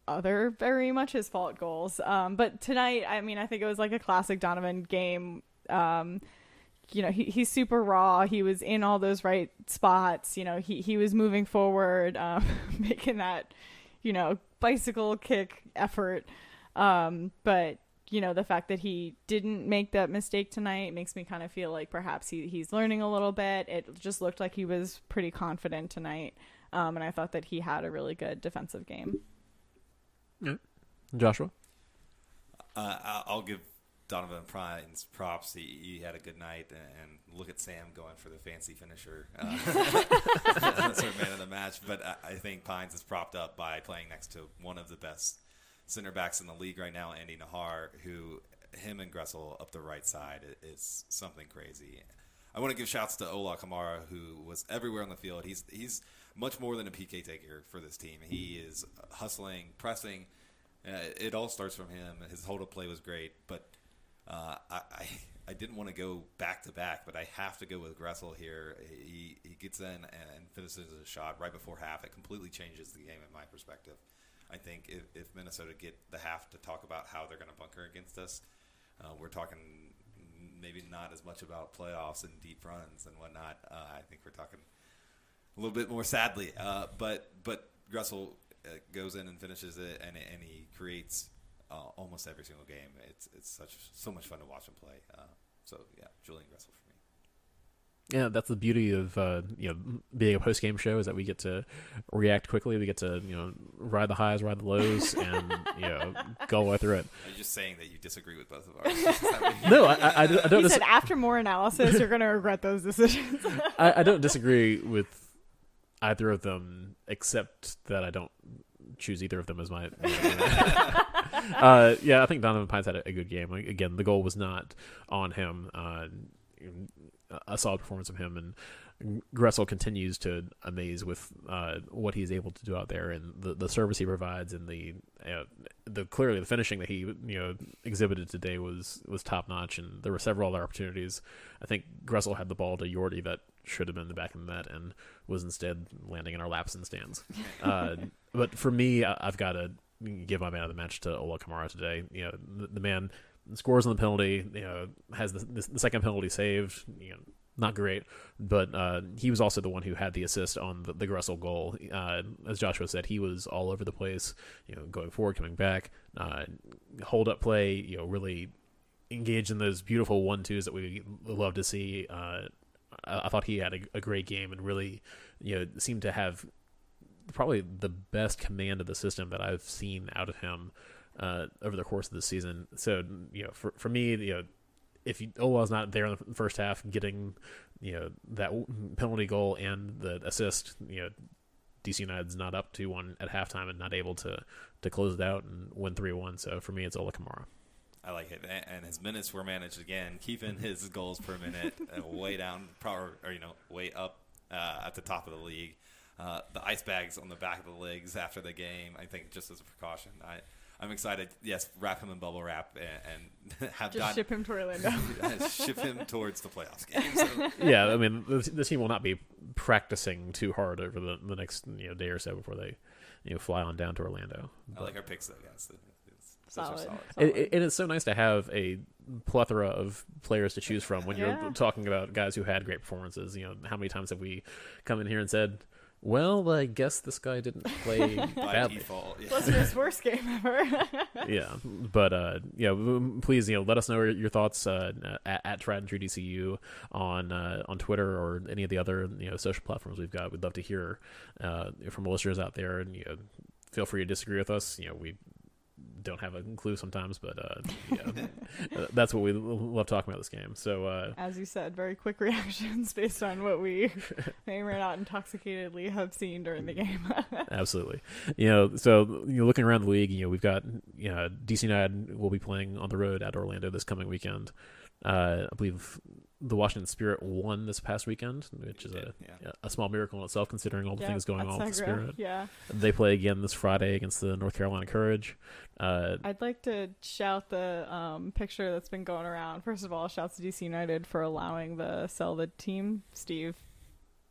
other very much his fault goals, um but tonight, I mean, I think it was like a classic Donovan game. um you know, he, he's super raw. He was in all those right spots. You know, he he was moving forward, um making that, you know, bicycle kick effort, um but you know, the fact that he didn't make that mistake tonight makes me kind of feel like perhaps he, he's learning a little bit. It just looked like he was pretty confident tonight, um and I thought that he had a really good defensive game. Joshua? Uh, I'll give Donovan Pines props. He, he had a good night, and, and look at Sam going for the fancy finisher. Uh, that's our man of the match. But I, I think Pines is propped up by playing next to one of the best center backs in the league right now, Andy Nahar, who him and Gressel up the right side is something crazy. I want to give shouts to Ola Kamara, who was everywhere on the field. He's he's much more than a P K taker for this team. He is hustling, pressing. Uh, it all starts from him. His hold-up play was great, but uh, I, I I didn't want to go back-to-back, but I have to go with Gressel here. He he gets in and finishes a shot right before half. It completely changes the game in my perspective. I think if, if Minnesota get the half to talk about how they're going to bunker against us, uh, we're talking maybe not as much about playoffs and deep runs and whatnot. Uh, I think we're talking a little bit more sadly, uh, but but Gressel uh, goes in and finishes it, and and he creates uh, almost every single game. It's it's such so much fun to watch him play. Uh, so yeah, Julian Gressel for me. Yeah, that's the beauty of uh, you know, being a post game show, is that we get to react quickly. We get to, you know, ride the highs, ride the lows, and you know, go all the way through it. Are you just saying that you disagree with both of ours? No, I, I, I don't. You dis- said after more analysis, you're going to regret those decisions. I, I don't disagree with either of them, except that I don't choose either of them as my. uh, yeah, I think Donovan Pines had a, a good game. Like, again, the goal was not on him. Uh, a solid performance from him, and Gressel continues to amaze with uh, what he's able to do out there, and the, the service he provides, and the uh, the clearly the finishing that he, you know, exhibited today was was top notch, and there were several other opportunities. I think Gressel had the ball to Yorty that should have been in the back of the net and was instead landing in our laps and stands. Uh, but for me, I, I've got to give my man of the match to Ola Kamara today. You know, the, the man scores on the penalty, you know, has the, the, the second penalty saved, you know, not great, but uh, he was also the one who had the assist on the, the Gressel goal. Uh, as Joshua said, he was all over the place, you know, going forward, coming back, uh, hold up play, you know, really engaged in those beautiful one twos that we love to see. Uh, I thought he had a, a great game, and really, you know, seemed to have probably the best command of the system that I've seen out of him uh, over the course of the season. So, you know, for for me, you know, if you, Ola's not there in the first half, getting, you know, that penalty goal and the assist, you know, D C United's not up two one at halftime and not able to to close it out and win three one. So for me, it's Ola Kamara. I like it, and his minutes were managed again, keeping his goals per minute way down, or you know, way up uh, at the top of the league. Uh, the ice bags on the back of the legs after the game, I think, just as a precaution. I, I'm excited. Yes, wrap him in bubble wrap and, and have just Don, ship him to Orlando. Ship him towards the playoffs game. So. Yeah, I mean, the, the team will not be practicing too hard over the, the next you know day or so before they you know fly on down to Orlando. But I like our picks though, guys. Solid. Solid. Solid. It, it, it's so nice to have a plethora of players to choose from when yeah. you're talking about guys who had great performances. You know, how many times have we come in here and said, well, I guess this guy didn't play badly. Default, yeah. Plus his worst game ever. yeah. But, uh, yeah, please, you know, let us know your thoughts uh, at, at Tried and True D C U on uh, on Twitter or any of the other, you know, social platforms we've got. We'd love to hear uh, from listeners out there. And, you know, feel free to disagree with us. You know, we don't have a clue sometimes, but uh, yeah, that's what we love talking about this game. So, uh, as you said, very quick reactions based on what we may or not intoxicatedly have seen during the game. Absolutely, you know. So, you know, looking around the league, you know, we've got you know D C United will be playing on the road at Orlando this coming weekend. Uh, I believe the Washington Spirit won this past weekend, which is a yeah. a small miracle in itself, considering all the yep, things going on with the Spirit. Yeah. They play again this Friday against the North Carolina Courage. Uh, I'd like to shout the um, picture that's been going around. First of all, shouts to D C United for allowing the sell the team Steve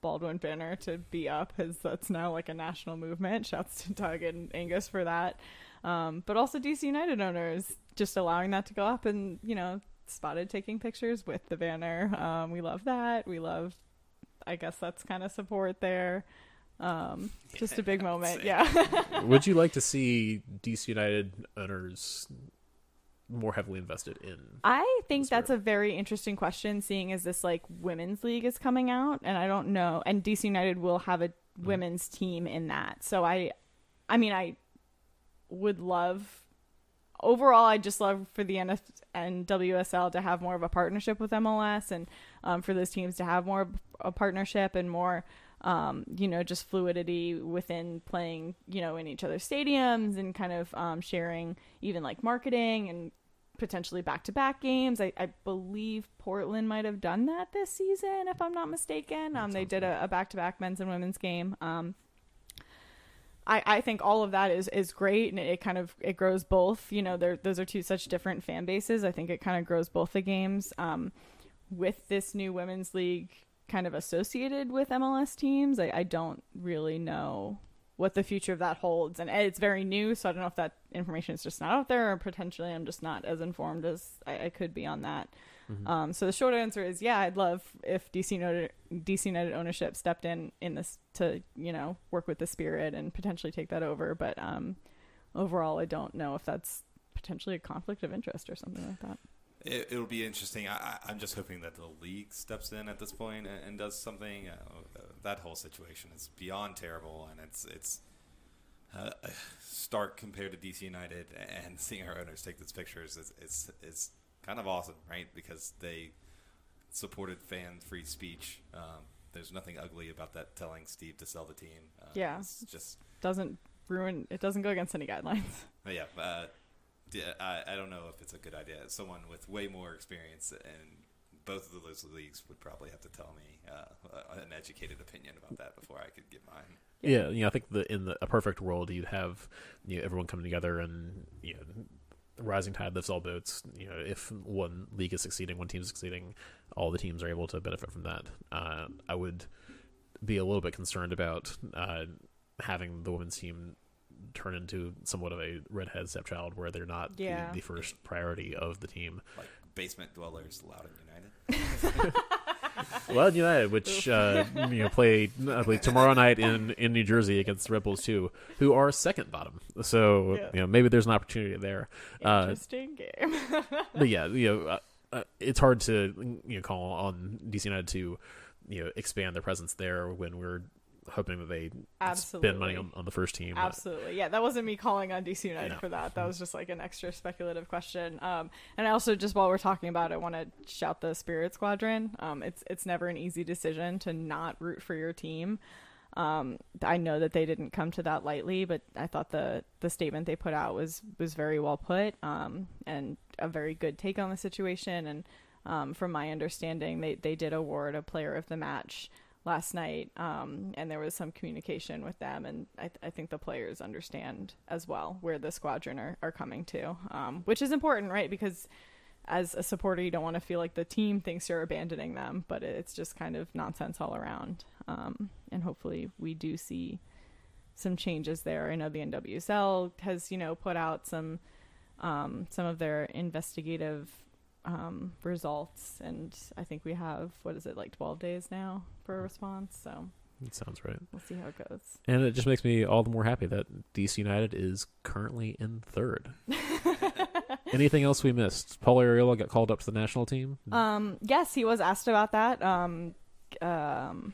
Baldwin banner to be up, as that's now like a national movement. Shouts to Doug and Angus for that. Um, but also D C United owners just allowing that to go up and, you know, spotted taking pictures with the banner. Um, we love that. We love, I guess that's kind of support there. Um, yeah, just a big moment. Yeah. Would you like to see D C United owners more heavily invested in? I think that's a very interesting question, seeing as this like women's league is coming out, and I don't know, and D C United will have a women's mm-hmm. team in that. So I, I mean, I would love overall, I just love for the N F and W S L to have more of a partnership with M L S, and um, for those teams to have more of a partnership and more, um, you know, just fluidity within playing, you know, in each other's stadiums and kind of um, sharing even like marketing and potentially back-to-back games. I, I believe Portland might have done that this season, if I'm not mistaken. Um, they did a, a back-to-back men's and women's game. Um, I, I think all of that is, is great, and it, it kind of it grows both. You know, those are two such different fan bases. I think it kind of grows both the games. Um, with this new women's league kind of associated with M L S teams, I, I don't really know what the future of that holds. And it's very new, so I don't know if that information is just not out there, or potentially I'm just not as informed as I, I could be on that. Mm-hmm. Um, so the short answer is, yeah, I'd love if D C United, D C United ownership stepped in in this to, you know, work with the Spirit and potentially take that over. But um, overall, I don't know if that's potentially a conflict of interest or something like that. It, it'll be interesting. I, I'm just hoping that the league steps in at this point and, and does something. Uh, that whole situation is beyond terrible, and it's it's uh, stark compared to D C United. And seeing our owners take these pictures is it's it's. kind of awesome, right? Because they supported fan free speech. Um, there's nothing ugly about that. Telling Steve to sell the team, um, yeah, it's just doesn't ruin. It doesn't go against any guidelines. But yeah, uh, yeah. I, I don't know if it's a good idea. Someone with way more experience in both of those leagues would probably have to tell me uh, an educated opinion about that before I could give mine. Yeah, yeah, you know, I think the in the, a perfect world, you'd have you know, everyone coming together and you know. Rising tide lifts all boats. You know, if one league is succeeding, one team is succeeding, all the teams are able to benefit from that. Uh, I would be a little bit concerned about uh, having the women's team turn into somewhat of a redhead stepchild where they're not yeah. the, the first priority of the team. Like basement dwellers, Loudon United. Well, United, which uh, you know, play I believe tomorrow night in, in New Jersey against the Rebels too, who are second bottom. So yeah. you know, maybe there's an opportunity there. Interesting uh, game. But yeah, you know, uh, uh, it's hard to you know call on D C United to you know expand their presence there when we're hoping that they Absolutely. spend money on, on the first team. Absolutely, yeah. That wasn't me calling on D C United no. for that. That was just like an extra speculative question. Um, and I also just while we're talking about it, want to shout the Spirit Squadron. Um, it's it's never an easy decision to not root for your team. Um, I know that they didn't come to that lightly, but I thought the, the statement they put out was was very well put um, and a very good take on the situation. And um, from my understanding, they they did award a player of the match last night, um, and there was some communication with them, and I, th- I think the players understand as well where the squadron are, are coming to, um, which is important, right? Because as a supporter, you don't want to feel like the team thinks you're abandoning them, but it's just kind of nonsense all around. Um, and hopefully we do see some changes there. I know the N W S L has, you know, put out some um, some of their investigative um, results, and I think we have, what is it, like twelve days now for a response. So that sounds right. We'll see how it goes. And it just makes me all the more happy that D C United is currently in third. Anything else we missed? Paul Ariola got called up to the national team? Um, yes, he was asked about that. Um, um,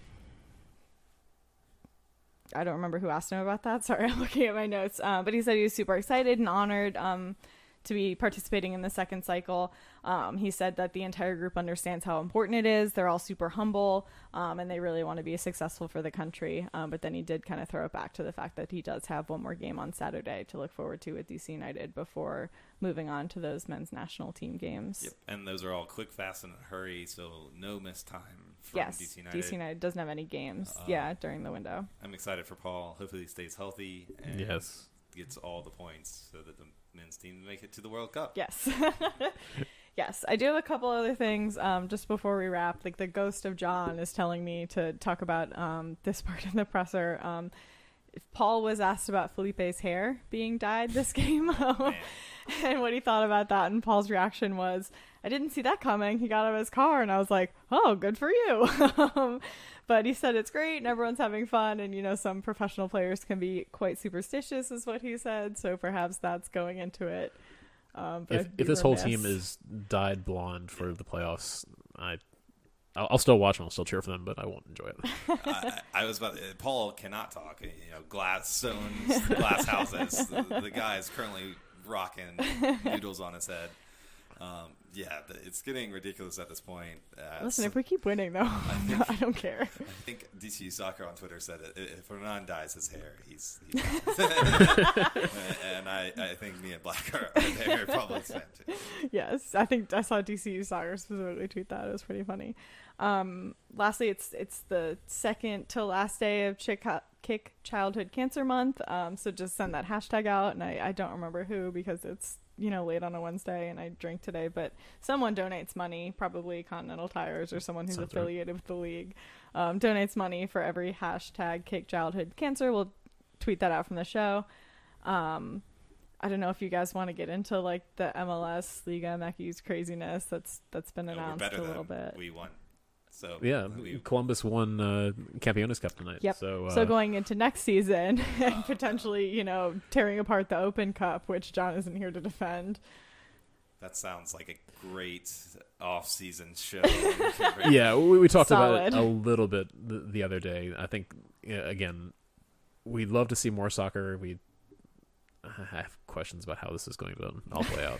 I don't remember who asked him about that. Sorry, I'm looking at my notes. Uh, but he said he was super excited and honored um, to be participating in the second cycle. Um, he said that the entire group understands how important it is. They're all super humble, um, and they really want to be successful for the country. Um, but then he did kind of throw it back to the fact that he does have one more game on Saturday to look forward to with D C United before moving on to those men's national team games. Yep, and those are all quick, fast, and hurry, so no missed time from yes, D C United. D C United doesn't have any games, uh, yeah, during the window. I'm excited for Paul. Hopefully he stays healthy and yes. gets all the points so that the men's team make it to the World Cup. Yes. Yes, I do have a couple other things um, just before we wrap. Like the ghost of John is telling me to talk about um, this part in the presser. Um, if Paul was asked about Felipe's hair being dyed this game oh, and what he thought about that, and Paul's reaction was, I didn't see that coming. He got out of his car, and I was like, oh, good for you. um, but he said it's great, and everyone's having fun, and, you know, some professional players can be quite superstitious is what he said, so perhaps that's going into it. Um, if if this whole team is dyed blonde for yeah. the playoffs, I, I'll, I'll still watch them. I'll still cheer for them, but I won't enjoy it. I, I was about to, Paul cannot talk. You know, glass owns glass houses. The, the guy is currently rocking noodles on his head. Um, yeah, it's getting ridiculous at this point. Uh, Listen, so, if we keep winning, though, I, think, I don't care. I think D C Soccer on Twitter said it. If Hernan dyes his hair, he's... he's and I, I think me and Black are, are there probably spent. Yes, I think I saw D C Soccer specifically tweet that. It was pretty funny. Um, lastly, it's it's the second to last day of Chick... Kick Childhood Cancer Month. Um, so just send that hashtag out. And I, I don't remember who, because it's, you know, late on a Wednesday and I drank today, but someone donates money, probably Continental Tires or someone who's Sounds affiliated right. with the league, um, donates money for every hashtag Kick Childhood Cancer. We'll tweet that out from the show. Um, I don't know if you guys want to get into like the M L S Liga M X craziness that's that's been announced no, a little bit. We won. So yeah, we, Columbus won uh, Campeones Cup tonight. Yep. So, uh, so going into next season and uh, potentially, you know, tearing apart the Open Cup, which John isn't here to defend. That sounds like a great off-season show. yeah, we, we talked Solid. about it a little bit the, the other day. I think, again, we'd love to see more soccer. We I have questions about how this is going to all play out,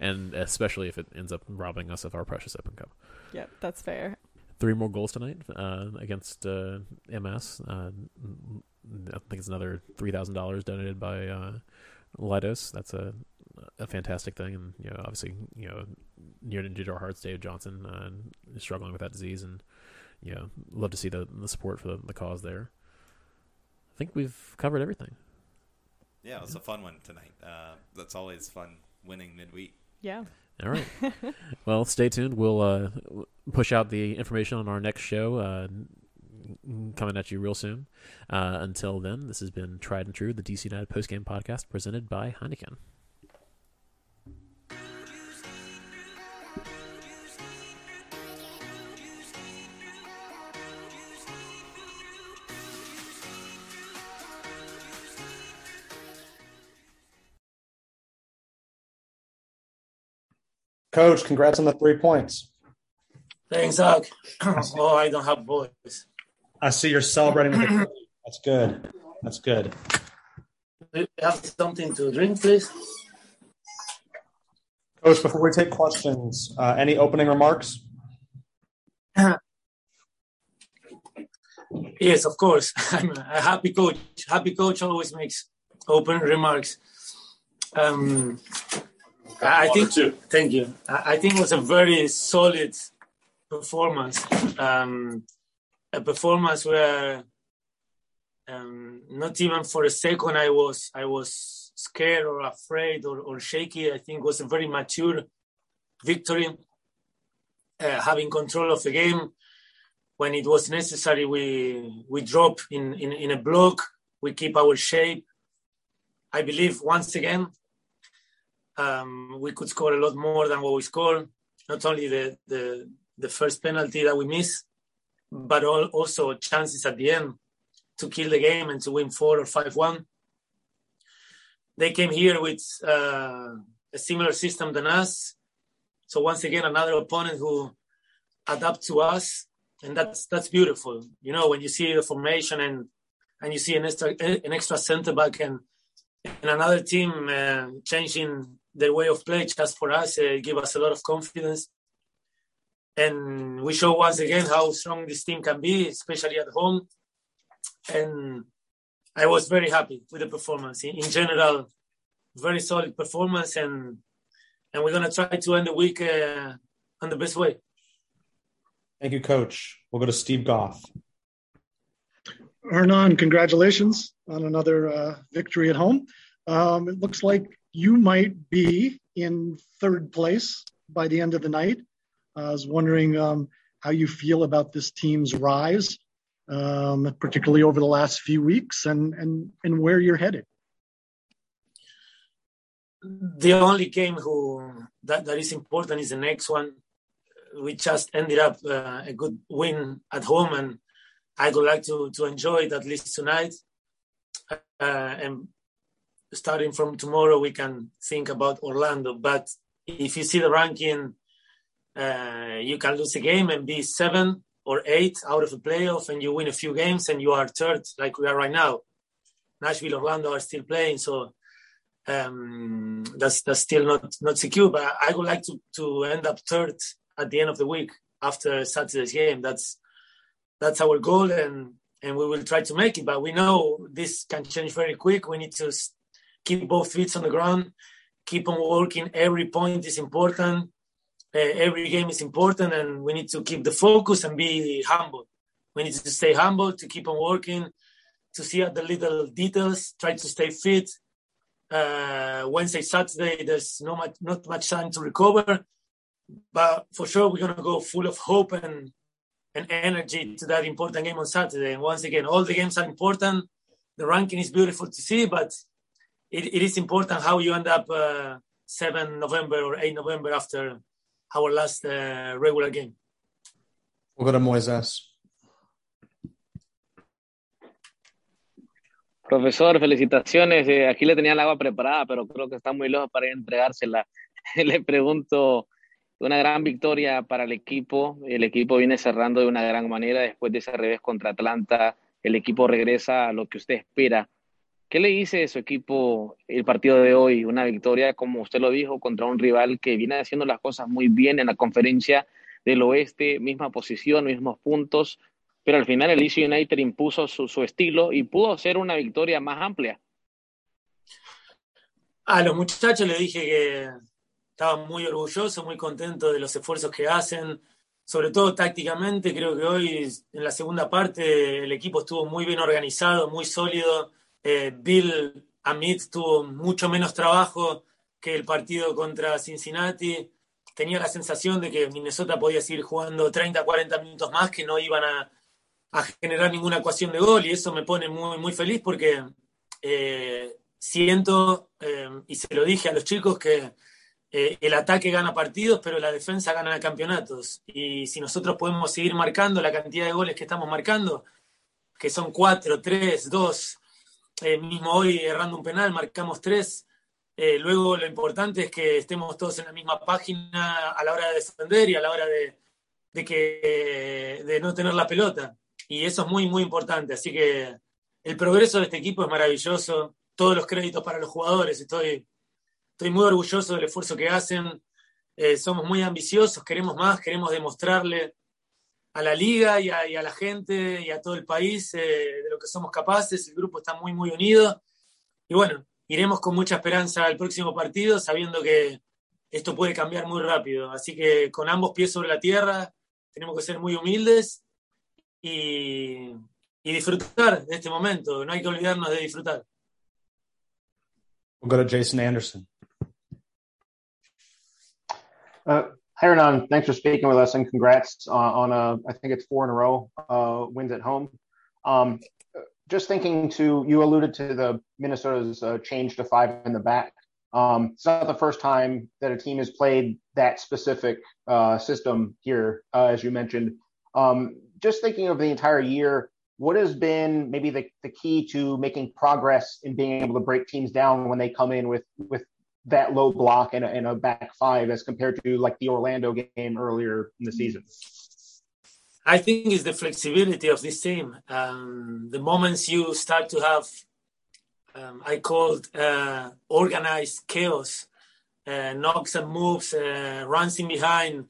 and especially if it ends up robbing us of our precious Open Cup. Yep, that's fair. Three more goals tonight uh, against uh, M S. Uh, I think it's another three thousand dollars donated by uh, Leidos. That's a a fantastic thing. And, you know, obviously, you know, near and dear to our hearts, Dave Johnson uh, is struggling with that disease. And, you know, love to see the, the support for the, the cause there. I think we've covered everything. Yeah, it was yeah. a fun one tonight. Uh, that's always fun winning midweek. Yeah. All right. Well, stay tuned. We'll uh, push out the information on our next show uh, coming at you real soon. Uh, until then, this has been Tried and True, the D C United Postgame Podcast presented by Heineken. Coach, congrats on the three points. Thanks, Doug. Oh, I don't have voice. I see you're celebrating with the coach. That's good. That's good. Do you have something to drink, please? Coach, before we take questions, uh, any opening remarks? Yes, of course. I'm a happy coach. Happy coach always makes open remarks. Um. I think too. Thank you. I think it was a very solid performance. Um, a performance where um, not even for a second I was I was scared or afraid or, or shaky. I think it was a very mature victory, uh, having control of the game. When it was necessary, we we drop in, in, in a block. We keep our shape. I believe once again um, we could score a lot more than what we scored. Not only the the, the first penalty that we missed, but all, also chances at the end to kill the game and to win four or five one. They came here with uh, a similar system than us. So once again, another opponent who adapts to us. And that's that's beautiful, you know. When you see the formation and and you see an extra an extra centre back and and another team uh, changing their way of play just for us, it uh, gives us a lot of confidence. And we show once again how strong this team can be, especially at home. And I was very happy with the performance. In, in general, very solid performance, and and we're gonna try to end the week uh, on the best way. Thank you, Coach. We'll go to Steve Goff. Hernán, congratulations on another uh, victory at home. Um, it looks like you might be in third place by the end of the night. I was wondering um, how you feel about this team's rise, um, particularly over the last few weeks, and, and, and where you're headed. The only game who that, that is important is the next one. We just ended up uh, a good win at home, and I would like to, to enjoy it at least tonight. Uh, and starting from tomorrow, we can think about Orlando. But if you see the ranking, uh, you can lose a game and be seven or eight out of a playoff, and you win a few games and you are third like we are right now. Nashville, Orlando are still playing, so um, that's that's still not, not secure. But I would like to, to end up third at the end of the week after Saturday's game. That's that's our goal, and, and we will try to make it. But we know this can change very quick. We need to keep both feet on the ground, keep on working. Every point is important. Uh, every game is important, and we need to keep the focus and be humble. We need to stay humble, to keep on working, to see at the little details, try to stay fit. Uh, Wednesday, Saturday, there's no much, not much time to recover. But for sure, we're going to go full of hope and, and energy to that important game on Saturday. And once again, all the games are important. The ranking is beautiful to see, but it, it is important how you end up uh, seventh of November or eighth of November after our last uh, regular game. We'll go to Moisés. Profesor, felicitaciones. Eh, aquí le tenía el agua preparada, pero creo que está muy lejos para entregársela. Le pregunto... Una gran victoria para el equipo. El equipo viene cerrando de una gran manera después de ese revés contra Atlanta. El equipo regresa a lo que usted espera. ¿Qué le dice de su equipo el partido de hoy? Una victoria, como usted lo dijo, contra un rival que viene haciendo las cosas muy bien en la conferencia del oeste. Misma posición, mismos puntos. Pero al final el D C United impuso su, su estilo y pudo hacer una victoria más amplia. A los muchachos les dije que... Estaba muy orgulloso, muy contento de los esfuerzos que hacen, sobre todo tácticamente. Creo que hoy, en la segunda parte, el equipo estuvo muy bien organizado, muy sólido. Eh, Bill Amit tuvo mucho menos trabajo que el partido contra Cincinnati. Tenía la sensación de que Minnesota podía seguir jugando treinta, cuarenta minutos más, que no iban a, a generar ninguna ecuación de gol, y eso me pone muy, muy feliz porque eh, siento, eh, y se lo dije a los chicos, que... Eh, el ataque gana partidos, pero la defensa gana campeonatos. Y si nosotros podemos seguir marcando la cantidad de goles que estamos marcando, que son cuatro, tres, dos, eh, mismo hoy errando un penal, marcamos tres. Eh, luego lo importante es que estemos todos en la misma página a la hora de defender y a la hora de, de, que, de no tener la pelota. Y eso es muy, muy importante. Así que el progreso de este equipo es maravilloso. Todos los créditos para los jugadores. Estoy... Estoy muy orgulloso del esfuerzo que hacen. Eh, somos muy ambiciosos, queremos más, queremos demostrarle a la liga y a, y a la gente y a todo el país eh, de lo que somos capaces. El grupo está muy, muy unido. Y bueno, iremos con mucha esperanza al próximo partido, sabiendo que esto puede cambiar muy rápido. Así que con ambos pies sobre la tierra, tenemos que ser muy humildes y, y disfrutar de este momento. No hay que olvidarnos de disfrutar. We'll go to Jason Anderson. Uh, hi, Hernán. Thanks for speaking with us, and congrats on, on a, I think it's four in a row uh, wins at home. Um, just thinking to, you alluded to the Minnesota's uh, change to five in the back. Um, it's not the first time that a team has played that specific uh, system here, uh, as you mentioned. Um, just thinking of the entire year, what has been maybe the, the key to making progress in being able to break teams down when they come in with, with that low block and a, and a back five as compared to like the Orlando game earlier in the season? I think it's the flexibility of this team. Um, the moments you start to have Um, I called uh, organized chaos, uh, knocks and moves, uh, runs in behind,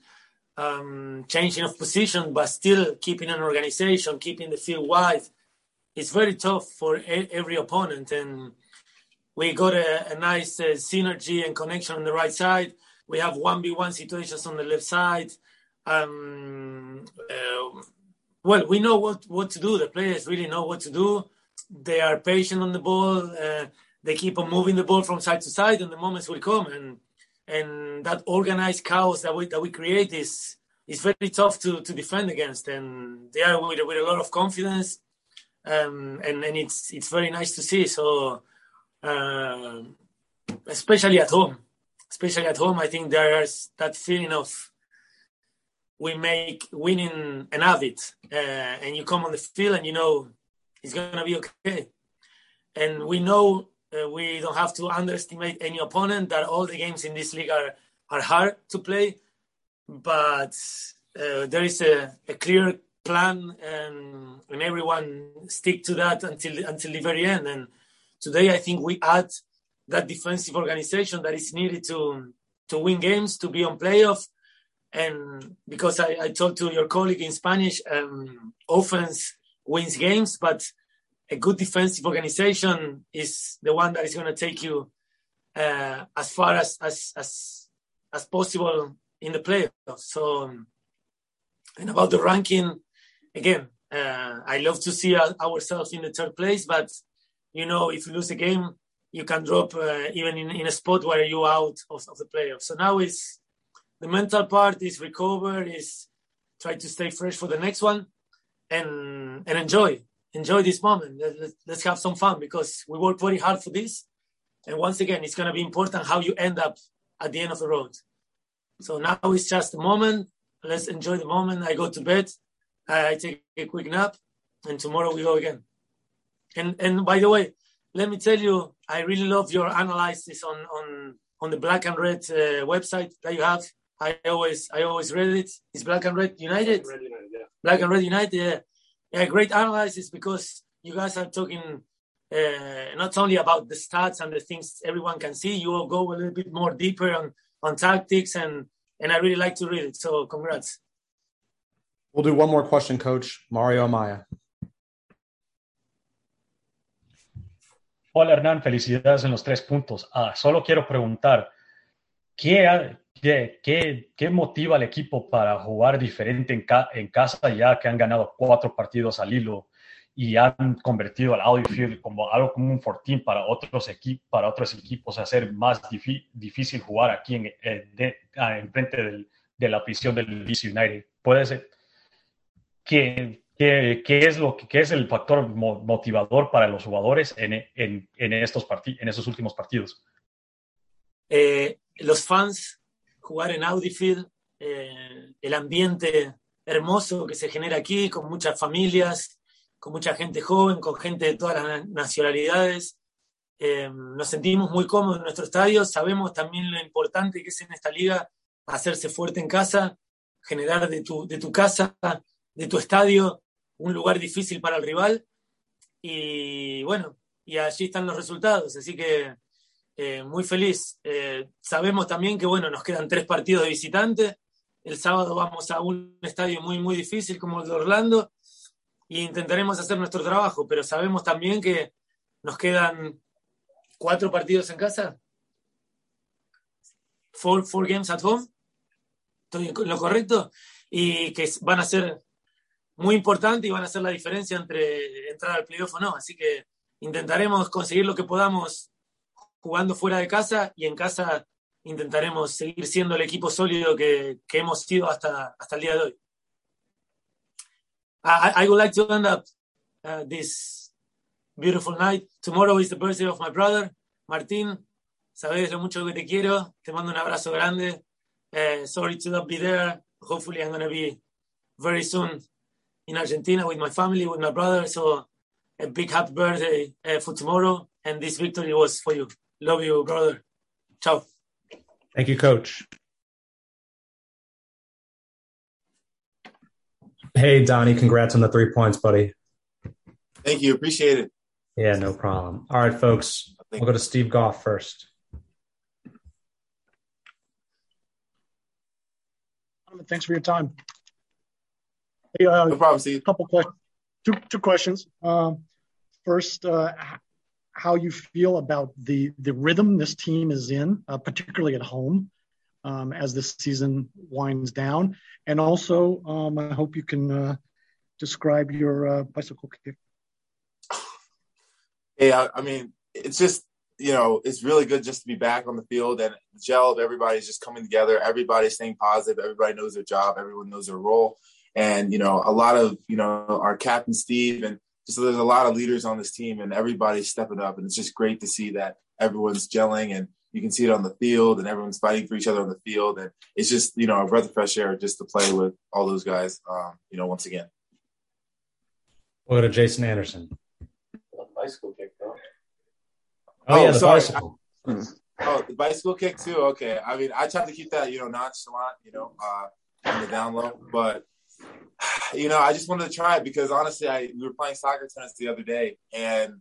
um, changing of position, but still keeping an organization, keeping the field wide. It's very tough for a- every opponent. And we got a, a nice uh, synergy and connection on the right side. We have one v one situations on the left side. Um, uh, well, we know what, what to do. The players really know what to do. They are patient on the ball. Uh, they keep on moving the ball from side to side, and the moments will come. And and that organized chaos that we that we create is is very tough to, to defend against. And they are with with a lot of confidence, um, and and it's it's very nice to see. So, uh, especially at home, especially at home, I think there's that feeling of we make winning an habit, uh, and you come on the field and you know. It's going to be okay. And we know uh, we don't have to underestimate any opponent, that all the games in this league are, are hard to play. But uh, there is a, a clear plan, and, and everyone stick to that until, until the very end. And today I think we add that defensive organization that is needed to, to win games, to be on playoff. And because I, I told to your colleague in Spanish, um, offense wins games, but a good defensive organization is the one that is going to take you uh, as far as, as as as possible in the playoffs. So, and about the ranking, again, uh, I love to see our, ourselves in the third place, but you know, if you lose a game, you can drop uh, even in, in a spot where you're out of, of the playoffs. So now is the mental part is recover, is try to stay fresh for the next one. And and enjoy, enjoy this moment. Let's, let's have some fun because we worked very hard for this. And once again, it's going to be important how you end up at the end of the road. So now it's just the moment. Let's enjoy the moment. I go to bed. I take a quick nap. And tomorrow we go again. And and by the way, let me tell you, I really love your analysis on on, on the Black and Red uh, website that you have. I always I always read it. It's Black and Red United. Red United, yeah. Black and Red United, yeah. yeah. Great analysis because you guys are talking uh, not only about the stats and the things everyone can see. You will go a little bit more deeper on, on tactics, and, and I really like to read it. So congrats. We'll do one more question, Coach. Mario Amaya. Hola, Hernán. Felicidades en los tres puntos. Ah, solo quiero preguntar, ¿qué ha... ¿Qué, qué, ¿Qué motiva al equipo para jugar diferente en, ca- en casa ya que han ganado cuatro partidos al hilo y han convertido al Audi Field como algo como un fortín para otros, equi- para otros equipos, hacer más difi- difícil jugar aquí en, eh, de, ah, en frente del, de la afición del D C United? ¿Puede ser? ¿Qué, qué, qué, es lo que, ¿Qué es el factor mo- motivador para los jugadores en, en, en, estos, partid- en estos últimos partidos? Eh, los fans... Jugar en Audi Field, eh, el ambiente hermoso que se genera aquí, con muchas familias, con mucha gente joven, con gente de todas las nacionalidades. Eh, nos sentimos muy cómodos en nuestro estadio. Sabemos también lo importante que es en esta liga hacerse fuerte en casa, generar de tu, de tu casa, de tu estadio, un lugar difícil para el rival. Y bueno, y allí están los resultados. Así que... Eh, muy feliz. Eh, sabemos también que bueno, nos quedan tres partidos de visitante. El sábado vamos a un estadio muy, muy difícil como el de Orlando e intentaremos hacer nuestro trabajo, pero sabemos también que nos quedan cuatro partidos en casa. Four, four games at home. ¿Estoy en lo correcto? Y que van a ser muy importante y van a hacer la diferencia entre entrar al playoff o no. Así que intentaremos conseguir lo que podamos jugando fuera de casa, y en casa intentaremos seguir siendo el equipo sólido que, que hemos sido hasta, hasta el día de hoy. I, I would like to end up uh, this beautiful night. Tomorrow is the birthday of my brother, Martín. Sabes lo mucho que te quiero. Te mando un abrazo grande. Uh, sorry to not be there. Hopefully I'm going to be very soon in Argentina with my family, with my brother. So a big happy birthday uh, for tomorrow. And this victory was for you. Love you, brother. Ciao. Thank you, Coach. Hey, Donnie, congrats on the three points, buddy. Thank you. Appreciate it. Yeah, no problem. All right, folks. We'll go to Steve Goff first. Thanks for your time. Hey, uh, no problem, Steve. A couple questions. Two, two questions. Um, first, uh, how you feel about the, the rhythm this team is in, uh, particularly at home, um, as this season winds down. And also, um, I hope you can uh, describe your uh, bicycle kick. Yeah, I mean, it's just, you know, it's really good just to be back on the field and gel of everybody's just coming together. Everybody's staying positive. Everybody knows their job. Everyone knows their role. And, you know, a lot of, you know, our captain, Steve, and so there's a lot of leaders on this team, and everybody's stepping up, and it's just great to see that everyone's gelling, and you can see it on the field, and everyone's fighting for each other on the field, and it's just, you know, a breath of fresh air just to play with all those guys, um, you know, once again. We'll go to Jason Anderson. The bicycle kick, though. Oh, oh yeah, the sorry. bicycle. I, oh, the bicycle kick, too? Okay. I mean, I tried to keep that, you know, nonchalant, you know, uh, on the down low, but you know, I just wanted to try it because, honestly, I we were playing soccer tennis the other day, and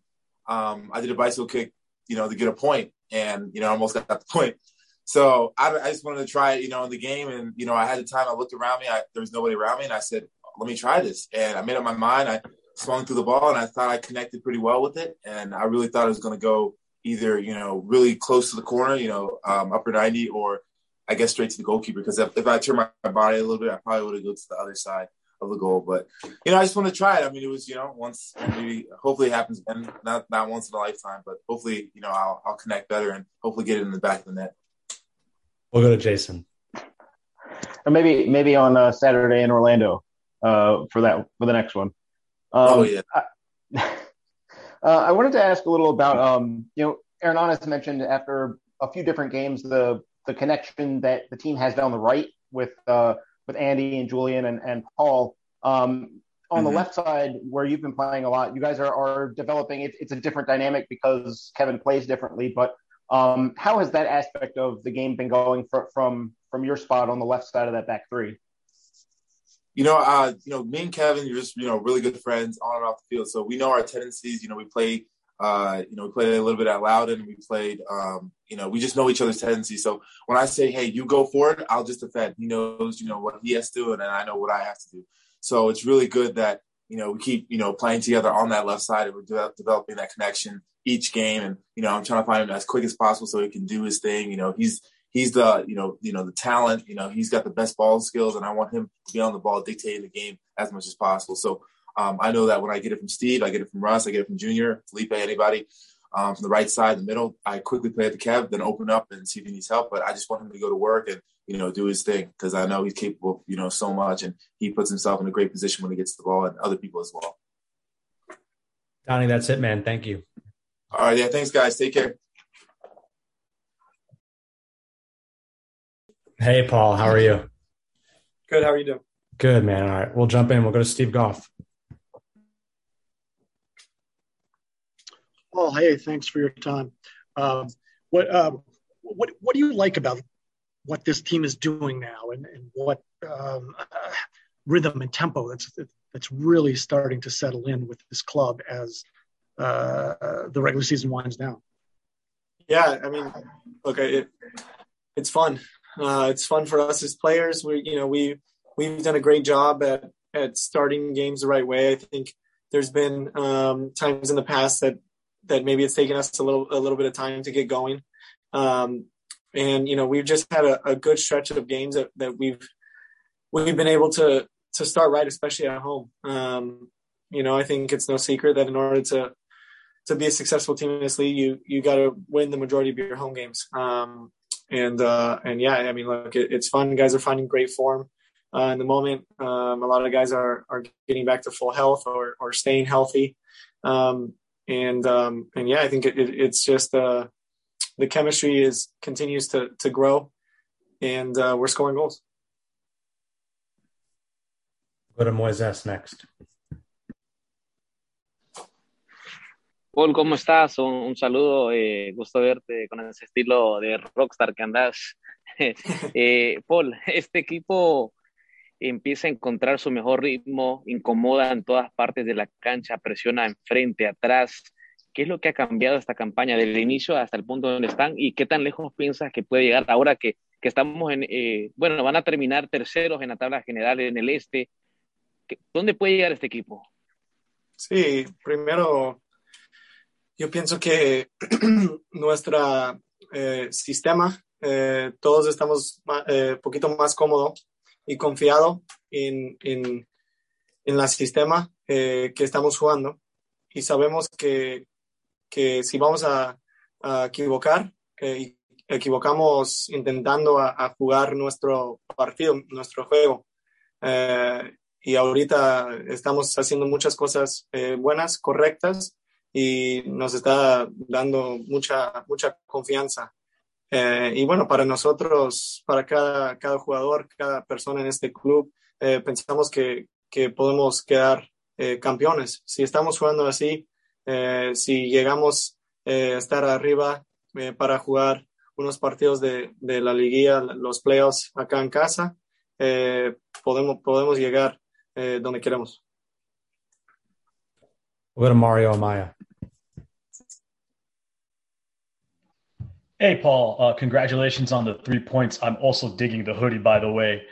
um, I did a bicycle kick, you know, to get a point, and, you know, I almost got the point. So I, I just wanted to try it, you know, in the game, and, you know, I had the time. I looked around me. I, there was nobody around me, and I said, let me try this. And I made up my mind. I swung through the ball, and I thought I connected pretty well with it, and I really thought it was going to go either, you know, really close to the corner, you know, um, upper ninety, or I guess straight to the goalkeeper, because if, if I turned my body a little bit, I probably would have gone to the other side of the goal. But, you know, I just want to try it. I mean, it was, you know, once, maybe, hopefully it happens, and not, not once in a lifetime, but hopefully, you know, I'll, I'll connect better and hopefully get it in the back of the net. We'll go to Jason. And maybe maybe on uh, Saturday in Orlando uh, for that for the next one. Um, oh, yeah. I, uh, I wanted to ask a little about, um, you know, Hernán has mentioned after a few different games, the the connection that the team has down the right with uh, with Andy and Julian and, and Paul. Um, on mm-hmm. the left side, where you've been playing a lot, you guys are, are developing. It, it's a different dynamic because Kevin plays differently, but um, how has that aspect of the game been going for, from from your spot on the left side of that back three? You know, uh, you know, me and Kevin, you're just, you know, really good friends on and off the field. So we know our tendencies. You know, we play Uh, you know, we played a little bit at Loudon. We played, um, you know, we just know each other's tendencies. So when I say, hey, you go forward, I'll just defend. He knows, you know, what he has to do, and then I know what I have to do. So it's really good that, you know, we keep, you know, playing together on that left side, and we're de- developing that connection each game. And, you know, I'm trying to find him as quick as possible so he can do his thing. You know, he's he's the, you know, you know, the talent. You know, he's got the best ball skills, and I want him to be on the ball, dictating the game as much as possible. So Um, I know that when I get it from Steve, I get it from Russ, I get it from Junior, Felipe, anybody um, from the right side, the middle, I quickly play at the Kev, then open up and see if he needs help. But I just want him to go to work and, you know, do his thing, because I know he's capable, you know, so much, and he puts himself in a great position when he gets the ball, and other people as well. Donnie, that's it, man. Thank you. All right. Yeah. Thanks, guys. Take care. Hey, Paul. How are you? Good. How are you doing? Good, man. All right. We'll jump in. We'll go to Steve Goff. Well, hey, thanks for your time. Um, what uh, what what do you like about what this team is doing now, and, and what um, uh, rhythm and tempo that's that's really starting to settle in with this club as uh, the regular season winds down? Yeah, I mean, look, it, it's fun. Uh, it's fun for us as players. We you know we we've done a great job at at starting games the right way. I think there's been um, times in the past that. that maybe it's taken us a little a little bit of time to get going. Um, and, you know, we've just had a, a good stretch of games that, that we've we've been able to to start right, especially at home. Um, you know, I think it's no secret that in order to to be a successful team in this league, you you got to win the majority of your home games. Um, and uh, and yeah, I mean, look, it, it's fun. Guys are finding great form uh, in the moment. Um, a lot of guys are are getting back to full health or or staying healthy. Um, and um, and yeah, I think it, it, it's just uh, the chemistry is continues to to grow, and uh, we're scoring goals. Go to Moisés next. Paul, ¿cómo estás? Un, un saludo, eh, gusto verte con ese estilo de rockstar que andas. eh, Paul, este equipo empieza a encontrar su mejor ritmo, incomoda en todas partes de la cancha, presiona enfrente, atrás. ¿Qué es lo que ha cambiado esta campaña del inicio hasta el punto donde están? ¿Y qué tan lejos piensas que puede llegar ahora que, que estamos en... Eh, bueno, van a terminar terceros en la tabla general en el este. ¿Dónde puede llegar este equipo? Sí, primero... Yo pienso que nuestra eh, sistema, eh, todos estamos un eh, poquito más cómodo y confiado en, en, en la sistema eh, que estamos jugando. Y sabemos que, que si vamos a, a equivocar, eh, equivocamos intentando a, a jugar nuestro partido, nuestro juego. Eh, y ahorita estamos haciendo muchas cosas eh, buenas, correctas. Y nos está dando mucha mucha confianza. Eh, y bueno, para nosotros, para cada, cada jugador, cada persona en este club, eh, pensamos que, que podemos quedar eh, campeones. Si estamos jugando así, eh, si llegamos eh, a estar arriba eh, para jugar unos partidos de, de la liguilla, los playoffs acá en casa, eh, podemos, podemos llegar eh, donde queremos. We'll go to Mario Amaya. Hey, Paul. Uh, congratulations on the three points. I'm also digging the hoodie, by the way.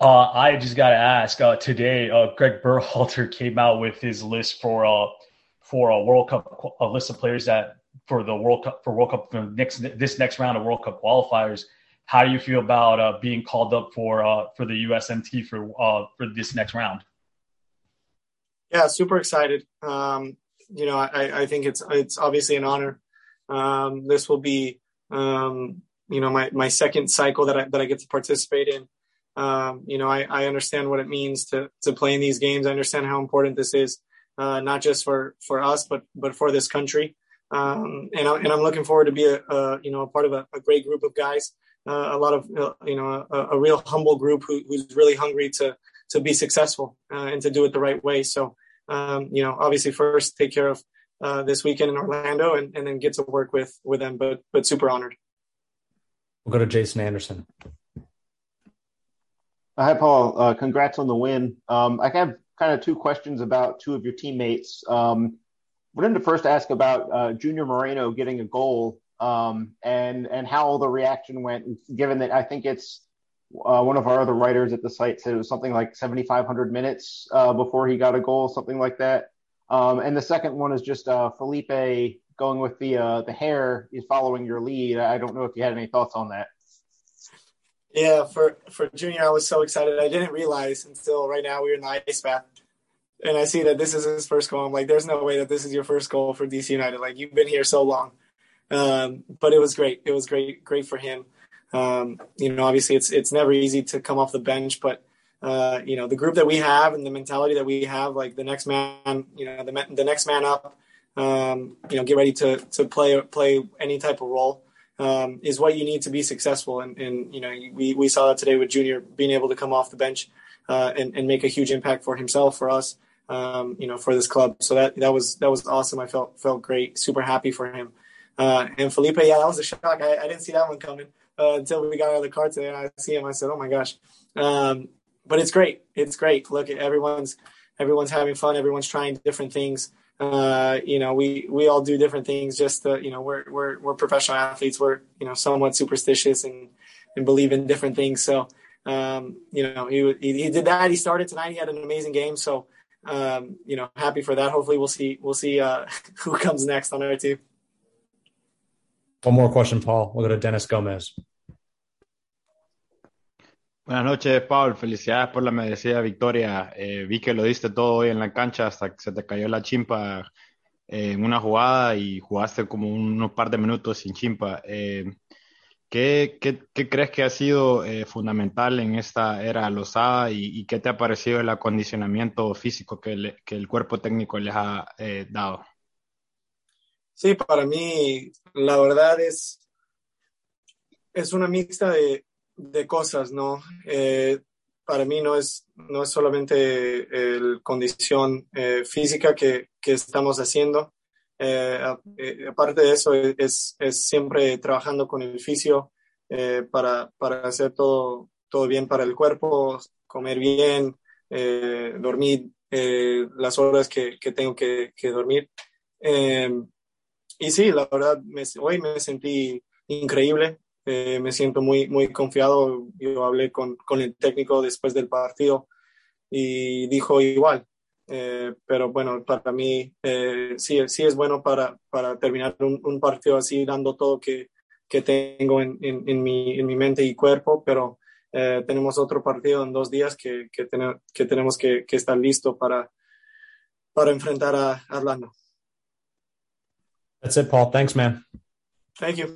Uh, I just got to ask, uh, today uh, Greg Berhalter came out with his list for uh, for a World Cup, a list of players that for the World Cup for World Cup for next this next round of World Cup qualifiers. How do you feel about uh, being called up for uh, for the U S M T for uh, for this next round? Yeah, super excited. Um, you know, I, I think it's it's obviously an honor. Um, this will be, um, you know, my, my second cycle that I that I get to participate in. Um, you know, I, I understand what it means to to play in these games. I understand how important this is, uh, not just for, for us, but but for this country. Um, and I, and I'm looking forward to be a, a you know a part of a, a great group of guys. Uh, a lot of you know a, a real humble group who, who's really hungry to to be successful uh, and to do it the right way. So, um, you know, obviously first take care of uh, this weekend in Orlando and, and then get to work with, with them, but, but super honored. We'll go to Jason Anderson. Hi, Paul. Uh, congrats on the win. Um, I have kind of two questions about two of your teammates. Um, I wanted to first ask about uh, Junior Moreno getting a goal um, and, and how the reaction went, given that I think it's, Uh, one of our other writers at the site said it was something like seventy-five hundred minutes uh, before he got a goal, something like that. Um, and the second one is just uh, Felipe going with the uh, the hair is following your lead. I don't know if you had any thoughts on that. Yeah, for, for Junior, I was so excited. I didn't realize until right now we were in the ice bath. And I see that this is his first goal. I'm like, there's no way that this is your first goal for D C United. Like, you've been here so long. Um, but it was great. It was great, great for him. Um, you know, obviously it's, it's never easy to come off the bench, but, uh, you know, the group that we have and the mentality that we have, like the next man, you know, the, the next man up, um, you know, get ready to, to play, play any type of role, um, is what you need to be successful. And, and, you know, we, we saw that today with Junior being able to come off the bench, uh, and, and make a huge impact for himself, for us, um, you know, for this club. So that, that was, that was awesome. I felt, felt great, super happy for him. Uh, and Felipe, yeah, that was a shock. I, I didn't see that one coming. Uh, until we got out of the car today and I see him, I said, oh my gosh. Um, but it's great. It's great. Look, everyone's, everyone's having fun. Everyone's trying different things. Uh, you know, we, we all do different things just to, you know, we're, we're, we're professional athletes. We're, you know, somewhat superstitious and, and believe in different things. So, um, you know, he, he, he did that. He started tonight. He had an amazing game. So, um, you know, happy for that. Hopefully we'll see, we'll see, uh, who comes next on our team. One more question, Paul. We'll go to Dennis Gomez. Buenas noches, Paul. Felicidades por la merecida victoria. Eh, vi que lo diste todo hoy en la cancha hasta que se te cayó la chimpa eh, en una jugada y jugaste como unos par de minutos sin chimpa. Eh, ¿qué, qué, ¿Qué crees que ha sido eh, fundamental en esta era Losada y, y qué te ha parecido el acondicionamiento físico que, le, que el cuerpo técnico les ha eh, dado? Sí, para mí la verdad es, es una mixta de... de cosas, ¿no? Eh, para mí no es, no es solamente la condición eh, física que, que estamos haciendo. Eh, aparte de eso, es, es siempre trabajando con el fisio eh, para, para hacer todo, todo bien para el cuerpo, comer bien, eh, dormir eh, las horas que, que tengo que, que dormir. Eh, y sí, la verdad, me, hoy me sentí increíble. Eh, me siento muy, muy confiado. Yo hablé con, con el técnico después del partido y dijo igual. Eh, pero bueno, para mí eh, sí, sí es bueno para, para terminar un, un partido así, dando todo que, que tengo en, en, en, mi, en mi mente y cuerpo. Pero eh, tenemos otro partido en dos días que, que, ten, que tenemos que, que estar listo para, para enfrentar a Orlando. That's it, Paul. Thanks, man. Thank you.